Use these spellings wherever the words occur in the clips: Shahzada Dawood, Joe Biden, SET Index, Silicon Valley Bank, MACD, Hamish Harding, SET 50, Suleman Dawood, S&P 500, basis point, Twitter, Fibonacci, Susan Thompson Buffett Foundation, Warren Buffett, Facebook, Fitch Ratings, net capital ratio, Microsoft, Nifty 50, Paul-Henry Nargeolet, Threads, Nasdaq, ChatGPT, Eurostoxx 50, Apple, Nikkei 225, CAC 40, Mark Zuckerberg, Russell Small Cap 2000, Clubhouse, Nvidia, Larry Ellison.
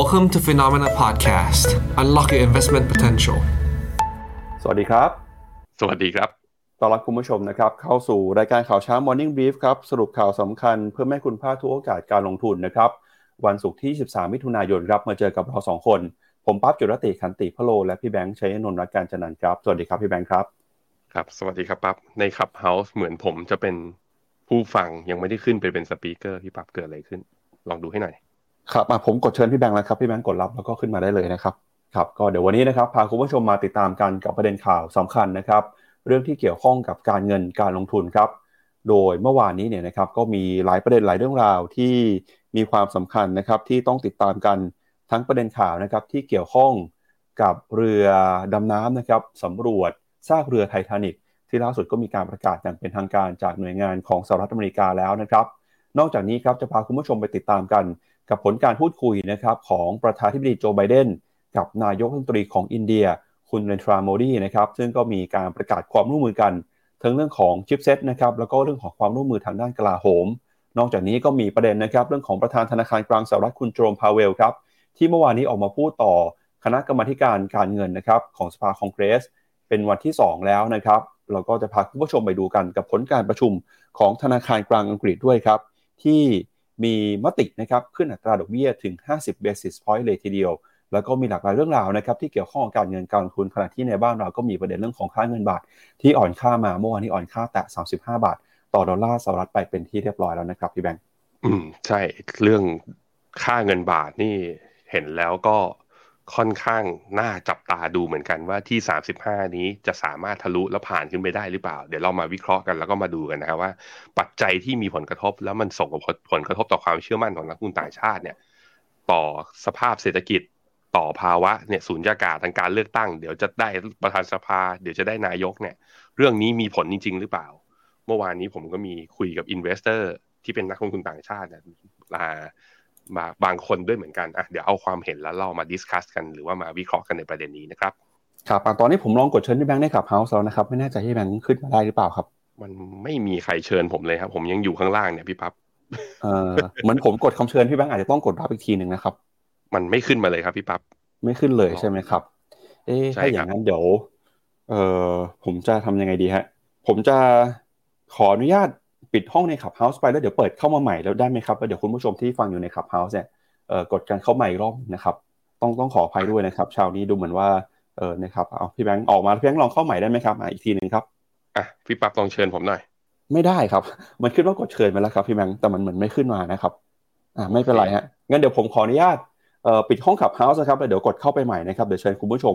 Welcome to Phenomena Podcast. Unlock your investment potential. สวัสดีครับสวัสดีครับต้อนรับคุณผู้ชมนะครับเข้าสู่รายการข่าวเช้า Morning Brief ครับสรุปข่าวสำคัญเพื่อให้คุณพลาดทุกโอกาสการลงทุนนะครับวันศุกร์ที่13มิถุนายนครับมาเจอกับเรา2คนผมปั๊บจุรติขันติพโลและพี่แบงค์ชัยนนท์รัตน์กาญจนันท์ครับสวัสดีครับพี่แบงค์ครับครับสวัสดีครับปั๊บใน Clubhouse เหมือนผมจะเป็นผู้ฟังยังไม่ได้ขึ้นไปเป็นสปีกเกอร์พี่ปั๊บเกิดอะไรขึ้นลองดูให้หน่อยครับมาผมกดเชิญพี่แบงค์แล้วครับพี่แบงค์กดรับแล้วก็ขึ้นมาได้เลยนะครับครับก็เดี๋ยววันนี้นะครับพาคุณผู้ชมมาติดตามกันกับประเด็นข่าวสำคัญนะครับเรื่องที่เกี่ยวข้องกับการเงินการลงทุนครับโดยเมื่อวานนี้เนี่ยนะครับก็มีหลายประเด็นหลายเรื่องราวที่มีความสำคัญนะครับที่ต้องติดตามกันทั้งประเด็นข่าวนะครับที่เกี่ยวข้องกับเรือดำน้ำนะครับสำรวจซากเรือไททานิคที่ล่าสุดก็มีการประกาศอย่างเป็นทางการจากหน่วยงานของสหรัฐอเมริกาแล้วนะครับนอกจากนี้ครับจะพาคุณผู้ชมไปติดตามกันกับผลการพูดคุยนะครับของประธานาธิบดีโจไบเดนกับนายกรัฐมนตรีของอินเดียคุณเนทราโมดีนะครับซึ่งก็มีการประกาศความร่วมมือกันทั้งเรื่องของชิปเซ็ตนะครับแล้วก็เรื่องของความร่วมมือทางด้านกลาโหมนอกจากนี้ก็มีประเด็นนะครับเรื่องของประธานธนาคารกลางสหรัฐคุณโจมพาเวลครับที่เมื่อวานนี้ออกมาพูดต่อคณะกรรมาธิการการเงินนะครับของสภาคองเกรสเป็นวันที่2แล้วนะครับเราก็จะพาคุณผู้ชมไปดูกันกับผลการประชุมของธนาคารกลางอังกฤษด้วยครับที่มีมตินะครับขึ้นอัตราดอกเบี้ยถึง50 basis point เลยทีเดียวแล้วก็มีหลากหลายเรื่องราวนะครับที่เกี่ยวข้องกับการเงินการลงทุนขณะที่ในบ้านเราก็มีประเด็นเรื่องของค่าเงินบาทที่อ่อนค่ามาเมื่อวานนี้อ่อนค่าแตะ35บาทต่อดอลลาร์สหรัฐไปเป็นที่เรียบร้อยแล้วนะครับพี่แบงค์ใช่เรื่องค่าเงินบาทนี่เห็นแล้วก็ค่อนข้างน่าจับตาดูเหมือนกันว่าที่35นี้จะสามารถทะลุแล้วผ่านขึ้นไปได้หรือเปล่าเดี๋ยวเรามาวิเคราะห์กันแล้วก็มาดูกันนะครับว่าปัจจัยที่มีผลกระทบแล้วมันส่งผลกระทบต่อความเชื่อมั่นของนักลงทุนต่างชาติเนี่ยต่อสภาพเศรษฐกิจต่อภาวะเนี่ยสุญญากาศทางการเลือกตั้งเดี๋ยวจะได้ประธานสภาเดี๋ยวจะได้นายกเนี่ยเรื่องนี้มีผลจริงๆหรือเปล่าเมื่อวานนี้ผมก็มีคุยกับอินเวสเตอร์ที่เป็นนักลงทุนต่างชาติเนี่ยบางคนด้วยเหมือนกันอ่ะเดี๋ยวเอาความเห็นแล้วเรามาดิสคัสกันหรือว่ามาวิเคราะห์กันในประเด็นนี้นะครับครับตอนนี้ผมลองกดเชิญพี่แบงค์ได้ครับเฮาส์แล้วนะครับไม่แน่ใจพี่แบงค์ขึ้นมาได้หรือเปล่าครับมันไม่มีใครเชิญผมเลยครับผมยังอยู่ข้างล่างเนี่ยพี่ปั๊บเหมือนผมกดคำเชิญพี่แบงค์อาจจะต้องกดรับอีกทีนึงนะครับมันไม่ขึ้นมาเลยครับพี่ปั๊บไม่ขึ้นเลยใช่ไหมครับเอ๊ะถ้าอย่างนั้นเดี๋ยวผมจะทำยังไงดีฮะผมจะขออนุญาตปิดห้องใน Clubhouse ไปแล้วเดี๋ยวเปิดเข้ามาใหม่แล้วได้ไหมครับแล้วเดี๋ยวคุณผู้ชมที่ฟังอยู่ใน Clubhouse เนี่ยกดกันเข้าใหม่รอบนะครับต้องขออภัยด้วยนะครับเช้านี้ดูเหมือนว่านะครับเอาพี่แบงค์ออกมาพี่แบงค์ลองเข้าใหม่ได้ไหมครับอีกทีนึงครับอ่ะพี่ปั๊บลองเชิญผมหน่อยไม่ได้ครับมันขึ้นว่ากดเชิญมาแล้วครับพี่แบงค์แต่มันเหมือนไม่ขึ้นมานะครับไม่เป็นไรฮะงั้นเดี๋ยวผมขออนุญาตปิดห้อง Clubhouse นะครับแล้วเดี๋ยวกดเข้าไปใหม่นะครับเดี๋ยวเชิญคุณผู้ชม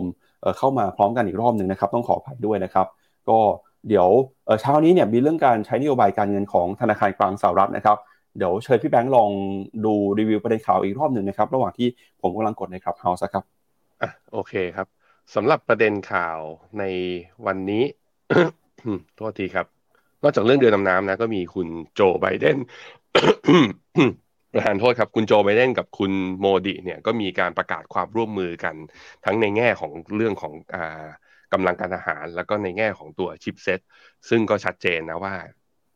เข้ามาพร้อมกันอีกรอบนึงนะครับต้องขออภัยด้วยนะครับก็เดี๋ยวเช้านี้เนี่ยมีเรื่องการใช้นโยบายการเงินของธนาคารกลางสหรัฐนะครับเดี๋ยวเชิญพี่แบงค์ลองดูรีวิวประเด็นข่าวอีกรอบหนึ่งนะครับระหว่างที่ผมกำลังกดใน Clubhouse ครับอ่ะโอเคครับสำหรับประเด็นข่าวในวันนี้ โทษทีครับนอกจากเรื่องเรือดำน้ำนะก็มีคุณโจไบเดน ประธานโทษครับคุณโจไบเดนกับคุณโมดิเนี่ยก็มีการประกาศความร่วมมือกันทั้งในแง่ของเรื่องของกำลังการทหารแล้วก็ในแง่ของตัวชิปเซ็ตซึ่งก็ชัดเจนนะว่า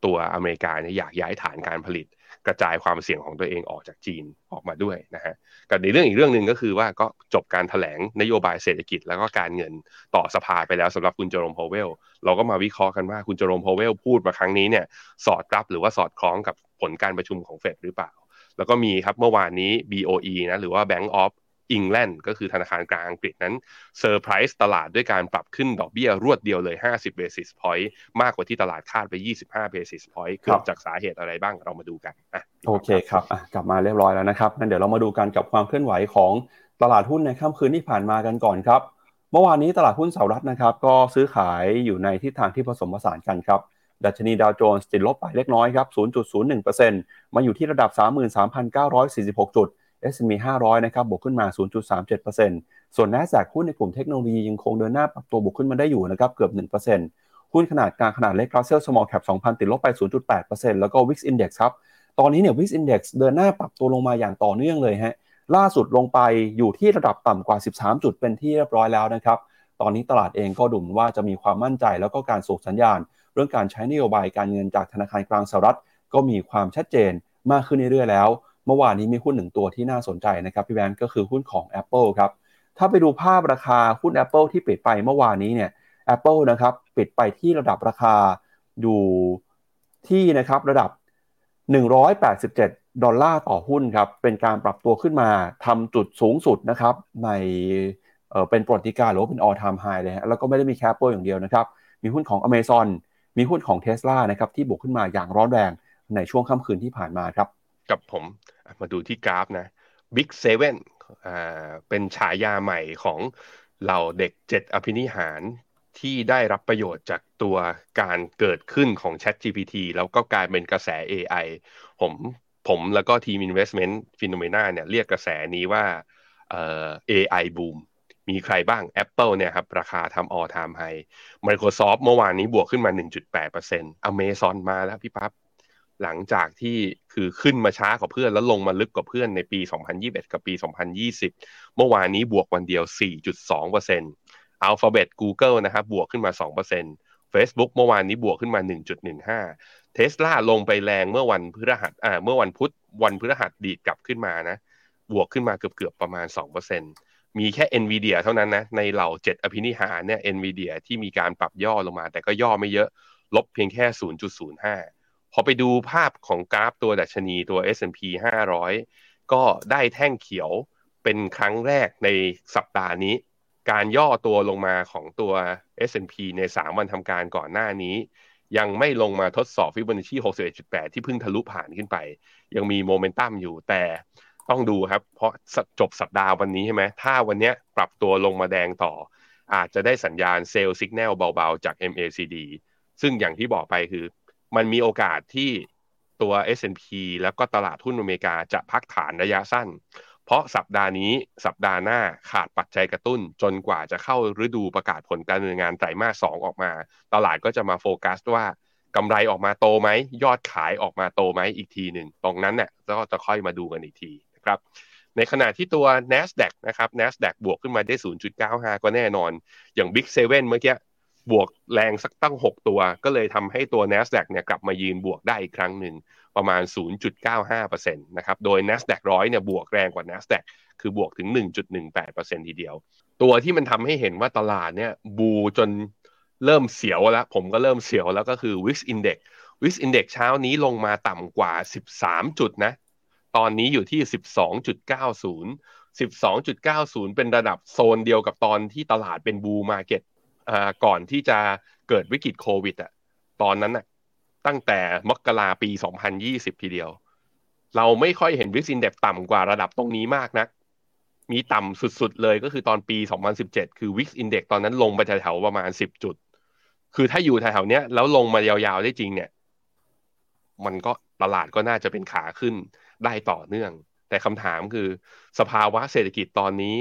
ตัวอเมริกาเนี่ยอยากย้ายฐานการผลิตกระจายความเสี่ยงของตัวเองออกจากจีนออกมาด้วยนะฮะกับในเรื่องอีกเรื่องนึงก็คือว่าก็จบการแถลงนโยบายเศรษฐกิจแล้วก็การเงินต่อสภาไปแล้วสำหรับคุณเจอโรม พาวเวลเราก็มาวิเคราะห์กันว่าคุณเจอโรม พาวเวลพูดมาครั้งนี้เนี่ยสอดรับหรือว่าสอดคล้องกับผลการประชุมของเฟดหรือเปล่าแล้วก็มีครับเมื่อวานนี้ BOE นะหรือว่า Bank of England ก็คือธนาคารกลางอังกฤษนั้นเซอร์ไพรส์ตลาดด้วยการปรับขึ้นดอกเบี้ยรวดเดียวเลย50 basis point มากกว่าที่ตลาดคาดไป25 basis point เกิดจากสาเหตุอะไรบ้างเรามาดูกันนะโอเคครับกลับมาเรียบร้อยแล้วนะครับงั้นเดี๋ยวเรามาดูกันกับความเคลื่อนไหวของตลาดหุ้นในค่ำคืนที่ผ่านมากันก่อนครับเมื่อวานนี้ตลาดหุ้นสหรัฐนะครับก็ซื้อขายอยู่ในทิศทางที่ผสมผสานกันครับดัชนีดาวโจนส์ติดลบไปเล็กน้อยครับ 0.01% มาอยู่ที่ระดับ 33,946 จุดS&P 500นะครับบวกขึ้นมา 0.37% ส่วน Nasdaq หุ้นในกลุ่มเทคโนโลยียังคงเดินหน้าปรับตัวบวกขึ้นมาได้อยู่นะครับเกือบ 1% หุ้นขนาดกลางขนาดเล็ก Russell Small Cap 2,000 ติดลบไป 0.8% แล้วก็ Wix Index ครับตอนนี้เนี่ย Wix Index เดินหน้าปรับตัวลงมาอย่างต่อเนื่องเลยฮะล่าสุดลงไปอยู่ที่ระดับต่ำกว่า13จุดเป็นที่เรียบร้อยแล้วนะครับตอนนี้ตลาดเองก็ดูเหมือนว่าจะมีความมั่นใจแล้วก็การส่งสัญญาณเรื่องการใช้นโยบายการเงินจากธนาคารกลางสหรัฐก็มีความชัดเจนมากขึ้นเรื่อยๆแล้ว เมื่อวานนี้มีหุ้นหนึ่งตัวที่น่าสนใจนะครับพี่แบงก์ก็คือหุ้นของ Apple ครับถ้าไปดูภาพราคาหุ้น Apple ที่ปิดไปเมื่อวานนี้เนี่ย Apple นะครับปิดไปที่ระดับราคาอยู่ที่นะครับระดับ$187ต่อหุ้นครับเป็นการปรับตัวขึ้นมาทำจุดสูงสุดนะครับในเป็นประวัติการหรือว่าเป็น all time high เลยฮะแล้วก็ไม่ได้มีแค่ Apple อย่างเดียวนะครับมีหุ้นของ Amazon มีหุ้นของ Tesla นะครับที่บวกขึ้นมาอย่างร้อนแรงในช่วงค่ำคืนที่ผ่านมาครับกับผมมาดูที่กราฟนะ Big 7เป็นฉายาใหม่ของเหล่าเด็ก7อภินิหารที่ได้รับประโยชน์จากตัวการเกิดขึ้นของ ChatGPT แล้วก็กลายเป็นกระแส AI ผมแล้วก็ทีม Investment Phenomena เนี่ยเรียกกระแสนี้ว่าAI boom มีใครบ้าง Apple เนี่ยครับราคาทำ all time high Microsoft เมื่อวานนี้บวกขึ้นมา 1.8% Amazon มาแล้วพี่ปั๊บหลังจากที่คือขึ้นมาช้ากว่าเพื่อนแล้วลงมาลึกกว่าเพื่อนในปี2021กับปี2020เมื่อวานนี้บวกวันเดียว 4.2% Alphabet Google นะครับบวกขึ้นมา 2% Facebook เมื่อวานนี้บวกขึ้นมา 1.15 Tesla ลงไปแรงเมื่อวันพุธวันพฤหัสดีดกลับขึ้นมานะบวกขึ้นมาเกือบๆประมาณ 2% มีแค่ Nvidia เท่านั้นนะในเหล่า7อภินิหารเนี่ย Nvidia ที่มีการปรับย่อลงมาแต่ก็ย่อไม่เยอะลบเพียงแค่ 0.05พอไปดูภาพของกราฟตัวดัชนีตัว S&P 500 ก็ได้แท่งเขียวเป็นครั้งแรกในสัปดาห์นี้การย่อตัวลงมาของตัว S&P ใน3วันทำการก่อนหน้านี้ยังไม่ลงมาทดสอบฟิโบนัชชี 61.8 ที่เพิ่งทะลุผ่านขึ้นไปยังมีโมเมนตัมอยู่แต่ต้องดูครับเพราะจบสัปดาห์วันนี้ใช่ไหมถ้าวันนี้ปรับตัวลงมาแดงต่ออาจจะได้สัญญาณเซลล์สัญญาณเบาๆจาก MACD ซึ่งอย่างที่บอกไปคือมันมีโอกาสที่ตัว S&P แล้วก็ตลาดหุ้นอเมริกาจะพักฐานระยะสั้นเพราะสัปดาห์นี้สัปดาห์หน้าขาดปัจจัยกระตุ้นจนกว่าจะเข้าฤดูประกาศผลการดำเนินงานไตรมาส2ออกมาตลาดก็จะมาโฟกัสว่ากำไรออกมาโตไหมยอดขายออกมาโตไหมอีกทีหนึ่งตรงนั้นเนี่ยก็จะค่อยมาดูกันอีกทีนะครับในขณะที่ตัว NASDAQ นะครับ NASDAQ บวกขึ้นมาได้ 0.95 ก็แน่นอนอย่าง Big 7 เมื่อกี้บวกแรงสักตั้ง6ตัวก็เลยทำให้ตัว NASDAQ เนี่ยกลับมายืนบวกได้อีกครั้งหนึ่งประมาณ 0.95% นะครับโดย NASDAQ 100เนี่ยบวกแรงกว่า NASDAQ คือบวกถึง 1.18% ทีเดียวตัวที่มันทำให้เห็นว่าตลาดเนี่ยบูจนเริ่มเสียวแล้วผมก็เริ่มเสียวแล้วก็คือ WIX Index WIX Index เช้านี้ลงมาต่ำกว่า13จุดนะตอนนี้อยู่ที่ 12.90 เป็นระดับโซนเดียวกับตอนที่ตลาดเป็น Bull Marketก่อนที่จะเกิดวิกฤตโควิดอ่ะตอนนั้นน่ะตั้งแต่มกราปี2020ทีเดียวเราไม่ค่อยเห็น WIX Index ต่ำกว่าระดับตรงนี้มากนักมีต่ำสุดๆเลยก็คือตอนปี2017คือ WIX Index ตอนนั้นลงไปแถวๆประมาณ10จุดคือถ้าอยู่แถวๆเนี้ยแล้วลงมายาวๆได้จริงเนี่ยมันก็ตลาดก็น่าจะเป็นขาขึ้นได้ต่อเนื่องแต่คำถามคือสภาวะเศรษฐกิจตอนนี้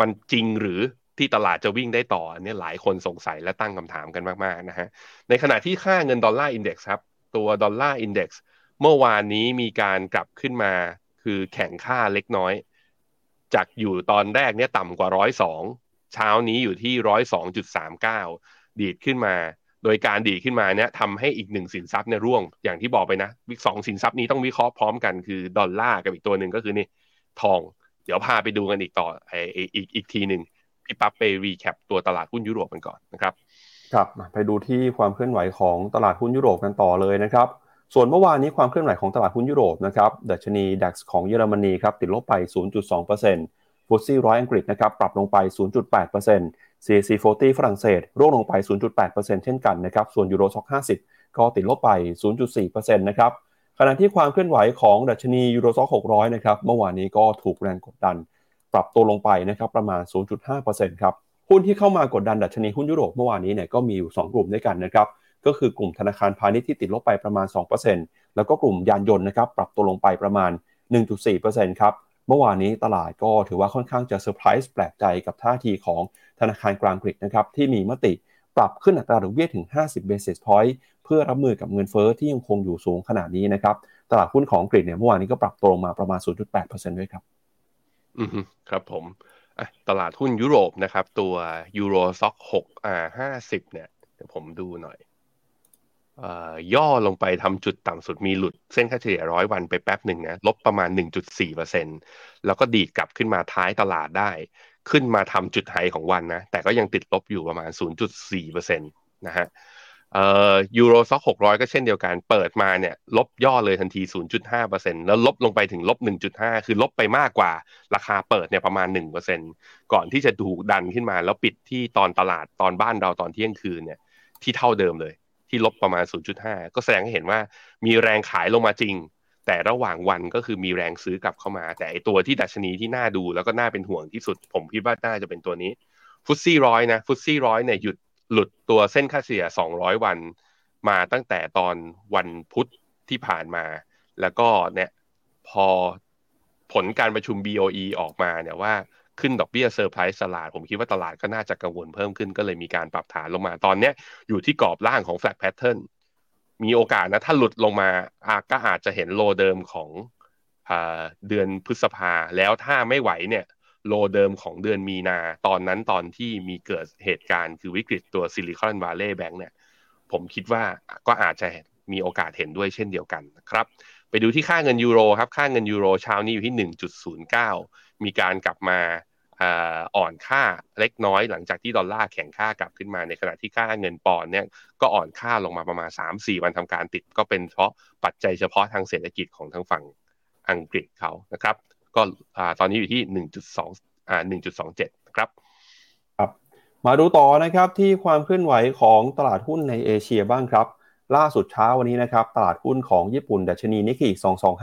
มันจริงหรือที่ตลาดจะวิ่งได้ต่อเนี่ยหลายคนสงสัยและตั้งคำถามกันมากๆนะฮะในขณะที่ค่าเงินดอลลาร์อินเด็กซ์ครับตัวดอลลาร์อินเด็กซ์เมื่อวานนี้มีการกลับขึ้นมาคือแข่งค่าเล็กน้อยจากอยู่ตอนแรกเนี่ยต่ำกว่า102เช้านี้อยู่ที่ 102.39 ดีดขึ้นมาโดยการดีดขึ้นมาเนี่ยทำให้อีก1สินทรัพย์เนี่ยร่วงอย่างที่บอกไปนะ2สินทรัพย์นี้ต้องวิเคราะห์พร้อมกันคือดอลลาร์กับอีกตัวนึงก็คือนี่ทองเดี๋ยวพาไปดูกันอีกต่ออีกทีนึงพี่ปั๊บไปรีแคปตัวตลาดหุ้นยุโรปกันก่อนนะครับครับไปดูที่ความเคลื่อนไหวของตลาดหุ้นยุโรปกันต่อเลยนะครับส่วนเมื่อวานนี้ความเคลื่อนไหวของตลาดหุ้นยุโรปนะครับดัชนี DAX ของเยอรมนีครับติดลบไป 0.2% FTSE 100อังกฤษนะครับปรับลงไป 0.8% CAC 40ฝรั่งเศสร่วงลงไป 0.8% เช่นกันนะครับส่วนยูโรซ็อก50ก็ติดลบไป 0.4% นะครับขณะที่ความเคลื่อนไหวของดัชนียูโรซ็อก600นะครับเมื่อวานนี้ก็ถูกแรงกดดันปรับตัวลงไปนะครับประมาณ 0.5% ครับหุ้นที่เข้ามากดดันดัชนีหุ้นยุโรปเมื่อวานนี้เนี่ยก็มีอยู่2กลุ่มด้วยกันนะครับก็คือกลุ่มธนาคารพาณิชย์ที่ติดลบไปประมาณ 2% แล้วก็กลุ่มยานยนต์นะครับปรับตัวลงไปประมาณ 1.4% ครับเมื่อวานนี้ตลาดก็ถือว่าค่อนข้างจะเซอร์ไพรส์แปลกใจกับท่าทีของธนาคารกลางอังกฤษนะครับที่มีมติปรับขึ้นอัตราดอกเบี้ยถึง50 basis point เพื่อรับมือกับเงินเฟ้อที่ยังคงอยู่สูงขนาดนี้นะครับตลาดหุ้นของอังกฤษเนี่ยเมื่อวานนี้ก็ปรับตัวลงมาประมาณ 0.8% ด้วยครับครับผมตลาดหุ้นยุโรปนะครับตัวยูโรซ็อก50เนี่ยเดี๋ยวผมดูหน่อย ย่อลงไปทำจุดต่ำสุดมีหลุดเส้นค่าเฉลี่ย100วันไปแป๊บหนึ่งนะลบประมาณ 1.4% แล้วก็ดีดกลับขึ้นมาท้ายตลาดได้ขึ้นมาทำจุดไฮของวันนะแต่ก็ยังติดลบอยู่ประมาณ 0.4% นะฮะยูโรซ็อก600ก็เช่นเดียวกันเปิดมาเนี่ยลบย่อเลยทันที 0.5% แล้วลบลงไปถึงลบ 1.5 คือลบไปมากกว่าราคาเปิดเนี่ยประมาณ 1% ก่อนที่จะถูกดันขึ้นมาแล้วปิดที่ตอนตลาดตอนบ้านเราตอนเที่ยงคืนเนี่ยที่เท่าเดิมเลยที่ลบประมาณ 0.5 ก็แสดงให้เห็นว่ามีแรงขายลงมาจริงแต่ระหว่างวันก็คือมีแรงซื้อกลับเข้ามาแต่ไอตัวที่ดัชนีที่น่าดูแล้วก็น่าเป็นห่วงที่สุดผมคิดว่าน่าจะเป็นตัวนี้ฟุตซี่100นะฟุตซี่100เนี่ยหลุดตัวเส้นค่าเฉลี่ย200วันมาตั้งแต่ตอนวันพุธที่ผ่านมาแล้วก็เนี่ยพอผลการประชุม BOE ออกมาเนี่ยว่าขึ้นดอกเบี้ยเซอร์ไพรส์ตลาดผมคิดว่าตลาดก็น่าจะกังวลเพิ่มขึ้นก็เลยมีการปรับฐานลงมาตอนนี้อยู่ที่กรอบล่างของ flat pattern มีโอกาสนะถ้าหลุดลงมาก็อาจจะเห็นโลเดิมของเดือนพฤษภาแล้วถ้าไม่ไหวเนี่ยโลเดิมของเดือนมีนาตอนนั้นตอนที่มีเกิดเหตุการณ์คือวิกฤตตัวซิลิคอนวาเลย์แบงค์เนี่ยผมคิดว่าก็อาจจะมีโอกาสเห็นด้วยเช่นเดียวกันนะครับไปดูที่ค่าเงินยูโรครับค่าเงินยูโรเช้านี้อยู่ที่ 1.09 มีการกลับมาอ่อนค่าเล็กน้อยหลังจากที่ดอลลาร์แข็งค่ากลับขึ้นมาในขณะที่ค่าเงินปอนด์เนี่ยก็อ่อนค่าลงมาประมาณ 3-4 วันทำการติดก็เป็นเพราะปัจจัยเฉพาะทางเศรษฐกิจของทางฝั่งอังกฤษเขานะครับก็ตอนนี้อยู่ที่ 1.27 นะครับครับมาดูต่อนะครับที่ความเคลื่อนไหวของตลาดหุ้นในเอเชียบ้างครับล่าสุดเช้าวันนี้นะครับตลาดหุ้นของญี่ปุ่นดัชนีนิกเกอิ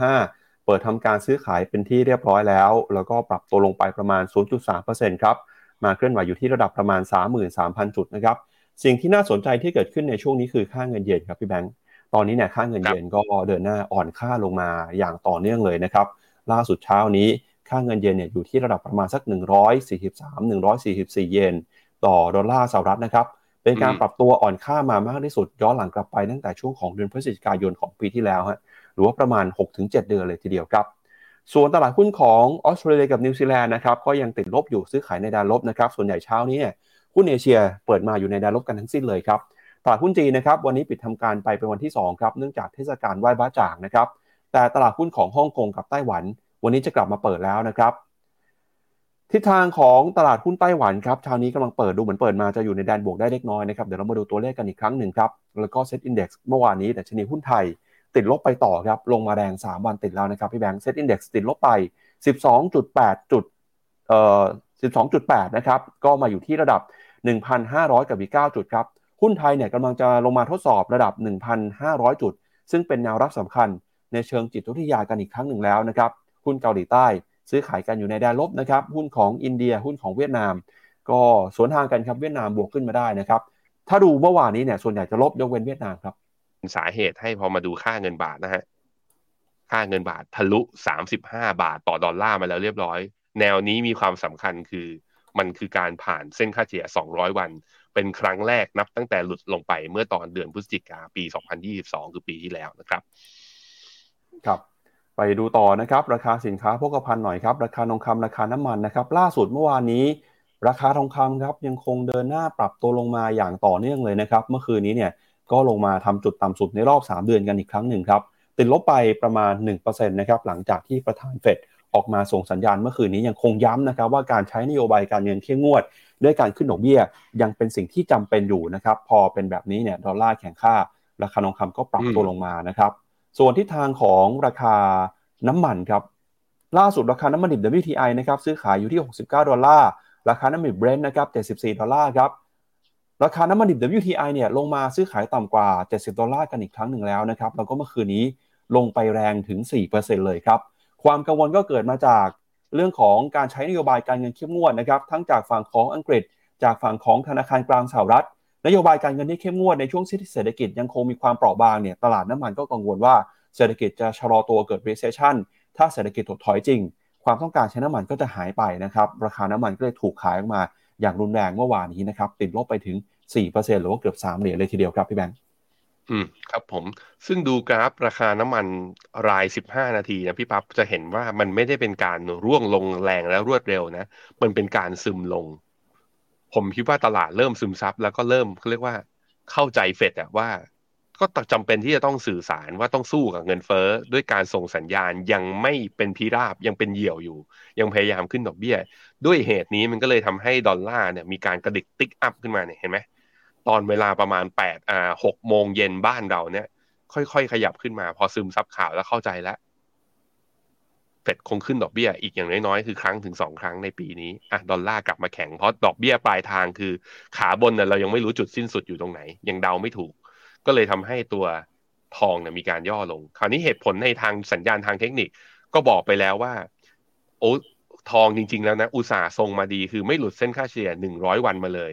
225เปิดทำการซื้อขายเป็นที่เรียบร้อยแล้วแล้วก็ปรับตัวลงไปประมาณ 0.3% ครับมาเคลื่อนไหวอยู่ที่ระดับประมาณ 33,000 จุดนะครับสิ่งที่น่าสนใจที่เกิดขึ้นในช่วงนี้คือค่าเงินเยนครับพี่แบงค์ตอนนี้เนี่ยค่าเงินเยนก็เดินหน้าอ่อนค่าลงมาอย่างต่อเนื่องเลยนะครับล่าสุดเช้านี้ค่าเงินเยนเนี่ยอยู่ที่ระดับประมาณสัก 143-144 เยนต่อดอลลาร์สหรัฐนะครับเป็นการปรับตัวอ่อนค่ามามากที่สุดย้อนหลังกลับไปตั้งแต่ช่วงของเดือนพฤศจิกายนของปีที่แล้วฮะหรือว่าประมาณ 6-7 เดือนเลยทีเดียวครับส่วนตลาดหุ้นของออสเตรเลียกับนิวซีแลนด์นะครับก็ยังติดลบอยู่ซื้อขายในแดนลบนะครับส่วนใหญ่เช้านี้เนี่ยหุ้นเอเชียเปิดมาอยู่ในแดนลบกันทั้งสิ้นเลยครับตลาดหุ้นจีนนะครับวันนี้ปิดทำการไปเป็นวันที่2ครับเนื่องจากเทศกาลไหว้บ๊าจ่างนะครับแต่ตลาดหุ้นของฮ่องกงกับไต้หวันวันนี้จะกลับมาเปิดแล้วนะครับทิศทางของตลาดหุ้นไต้หวันครับเช้านี้กำลังเปิดดูเหมือนเปิดมาจะอยู่ในแดนบวกได้เล็กน้อยนะครับเดี๋ยวเรามาดูตัวเลขกันอีกครั้งหนึ่งครับแล้วก็เซ็ตอินเด็กซ์เมื่อวานนี้ดัชนีหุ้นไทยติดลบไปต่อครับลงมาแรง3วันติดแล้วนะครับพี่แบงค์เซ็ตอินเด็กซ์ติดลบไป 12.8 จุด 12.8 นะครับก็มาอยู่ที่ระดับ 1,500 กับอีก 9 จุดครับหุ้นไทยเนี่ยกำลังจะลงมาทดสอบระดับ 1,500 จุดซึ่งเป็นแนวรับสำคัญในเชิงจิตวิทยากันอีกครั้งหนึ่งแล้วนะครับหุ้นเกาหลีใต้ซื้อขายกันอยู่ในแดนลบนะครับหุ้นของอินเดียหุ้นของเวียดนามก็สวนทางกันครับเวียดนามบวกขึ้นมาได้นะครับถ้าดูเมื่อวานนี้เนี่ยส่วนใหญ่จะลบยกเว้นเวียดนามครับสาเหตุให้พอมาดูค่าเงินบาทนะฮะค่าเงินบาททะลุ35บาทต่อดอลลาร์มาแล้วเรียบร้อยแนวนี้มีความสำคัญคือมันคือการผ่านเส้นค่าเฉลี่ย200วันเป็นครั้งแรกนับตั้งแต่หลุดลงไปเมื่อตอนเดือนพฤศจิกายนปี2022คือปีที่แล้วนะครับครับไปดูต่อนะครับราคาสินค้าโภคภัณฑ์หน่อยครับราคาทองคำราคาน้ำมันนะครับล่าสุดเมื่อวานนี้ราคาทองคำครับยังคงเดินหน้าปรับตัวลงมาอย่างต่อเนื่องเลยนะครับเมื่อคืนนี้เนี่ยก็ลงมาทำจุดต่ำสุดในรอบ3เดือนกันอีกครั้งหนึ่งครับติดลบไปประมาณ 1% นะครับหลังจากที่ประธานเฟดออกมาส่งสัญญาณเมื่อคืนนี้ยังคงย้ำนะครับว่าการใช้นโยบายการเงินเข้มงวดด้วยการขึ้นดอกเบี้ยยังเป็นสิ่งที่จำเป็นอยู่นะครับพอเป็นแบบนี้เนี่ยดอลลาร์แข็งค่าราคาทองคำก็ปรับตัวลงมานะครับส่วนทิศทางของราคาน้ำมันครับล่าสุดราคาน้ำมันดิบ WTI นะครับซื้อขายอยู่ที่69ดอลลาร์ราคาน้ำมันดิบ Brent นะครับ74ดอลลาร์ครับราคาน้ำมันดิบ WTI เนี่ยลงมาซื้อขายต่ำกว่า70ดอลลาร์กันอีกครั้งหนึ่งแล้วนะครับแล้วก็เมื่อคืนนี้ลงไปแรงถึง 4% เลยครับความกังวลก็เกิดมาจากเรื่องของการใช้นโยบายการเงินเข้มงวดนะครับทั้งจากฝั่งของอังกฤษจากฝั่งของธนาคารกลางสหรัฐนโยบายการเงินที่เข้มงวดในช่วงเศรษฐกิจยังคงมีความเปราะบางเนี่ยตลาดน้ำมันก็กังวลว่าเศรษฐกิจจะชะลอตัวเกิด recession ถ้าเศรษฐกิจถดถอยจริงความต้องการใช้น้ำมันก็จะหายไปนะครับราคาน้ำมันก็เลยถูกขายออกมาอย่างรุนแรงเมื่อวานนี้นะครับติดลบไปถึง 4% หรือว่าเกือบ3เหรียญเลยทีเดียวครับพี่แบงค์ครับผมซึ่งดูกราฟราคาน้ำมันราย15นาทีนะพี่ปั๊บจะเห็นว่ามันไม่ได้เป็นการร่วงลงแรงและรวดเร็วนะมันเป็นการซึมลงผมคิดว่าตลาดเริ่มซึมซับแล้วก็เริ่มเรียกว่าเข้าใจเฟดว่า ก็จำเป็นที่จะต้องสื่อสารว่าต้องสู้กับเงินเฟ้อด้วยการส่งสัญญาณยังไม่เป็นพิราบยังเป็นเหยี่ยวอยู่ยังพยายามขึ้นดอกเบี้ยด้วยเหตุนี้มันก็เลยทำให้ดอลลาร์เนี่ยมีการกระดิกติ๊กอัพขึ้นมาเนี่ยเห็นไหมตอนเวลาประมาณ6 โมงเย็นบ้านเราเนี่ยค่อยๆขยับขึ้นมาพอซึมซับข่าวแล้วเข้าใจแล้วเฟดคงขึ้นดอกเบี้ยอีกอย่างน้อยๆคือครั้งถึง2ครั้งในปีนี้อ่ะดอลลาร์กลับมาแข็งเพราะดอกเบี้ยปลายทางคือขาบนน่ะเรายังไม่รู้จุดสิ้นสุดอยู่ตรงไหนยังเดาไม่ถูกก็เลยทำให้ตัวทองเนี่ยมีการย่อลงคราวนี้เหตุผลในทางสัญญาณทางเทคนิคก็บอกไปแล้วว่าโอ้ทองจริงๆแล้วนะอุตสาห์ทรงมาดีคือไม่หลุดเส้นค่าเฉลี่ย100วันมาเลย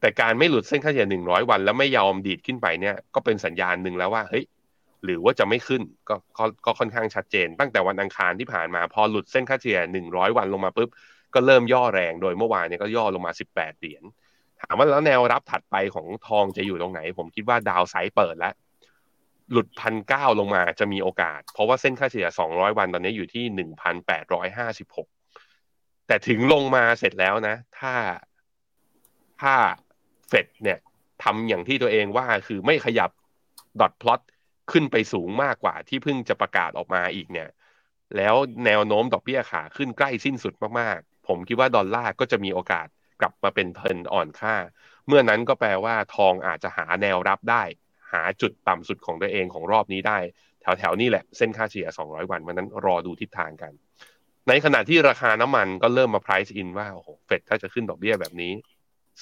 แต่การไม่หลุดเส้นค่าเฉลี่ย100วันแล้วไม่ยอมดีดขึ้นไปเนี่ยก็เป็นสัญญาณนึงแล้วว่าเฮ้ยหรือว่าจะไม่ขึ้นก็ค่อนข้างชัดเจนตั้งแต่วันอังคารที่ผ่านมาพอหลุดเส้นค่าเฉลี่ย100วันลงมาปุ๊บก็เริ่มย่อแรงโดยเมื่อวานเนี่ยก็ย่อลงมา18เหรียญถามว่าแล้วแนวรับถัดไปของทองจะอยู่ตรงไหนผมคิดว่าดาวไซด์เปิดแล้วหลุด 1,900 ลงมาจะมีโอกาสเพราะว่าเส้นค่าเฉลี่ย200วันตอนนี้อยู่ที่ 1,856 แต่ถึงลงมาเสร็จแล้วนะถ้าเฟดเนี่ยทำอย่างที่ตัวเองว่าคือไม่ขยับดอทพลอตขึ้นไปสูงมากกว่าที่เพิ่งจะประกาศออกมาอีกเนี่ยแล้วแนวโน้มดอกเบี้ยขาขึ้นใกล้สิ้นสุดมากๆผมคิดว่าดอลลาร์ก็จะมีโอกาสกลับมาเป็นเทิร์นอ่อนค่าเมื่อนั้นก็แปลว่าทองอาจจะหาแนวรับได้หาจุดต่ำสุดของตัวเองของรอบนี้ได้แถวๆนี่แหละเส้นค่าเฉลี่ย200วันวันนั้นรอดูทิศทางกันในขณะที่ราคาน้ำมันก็เริ่มมา price in ว่าโอ้โหเฟดถ้าจะขึ้นดอกเบี้ยแบบนี้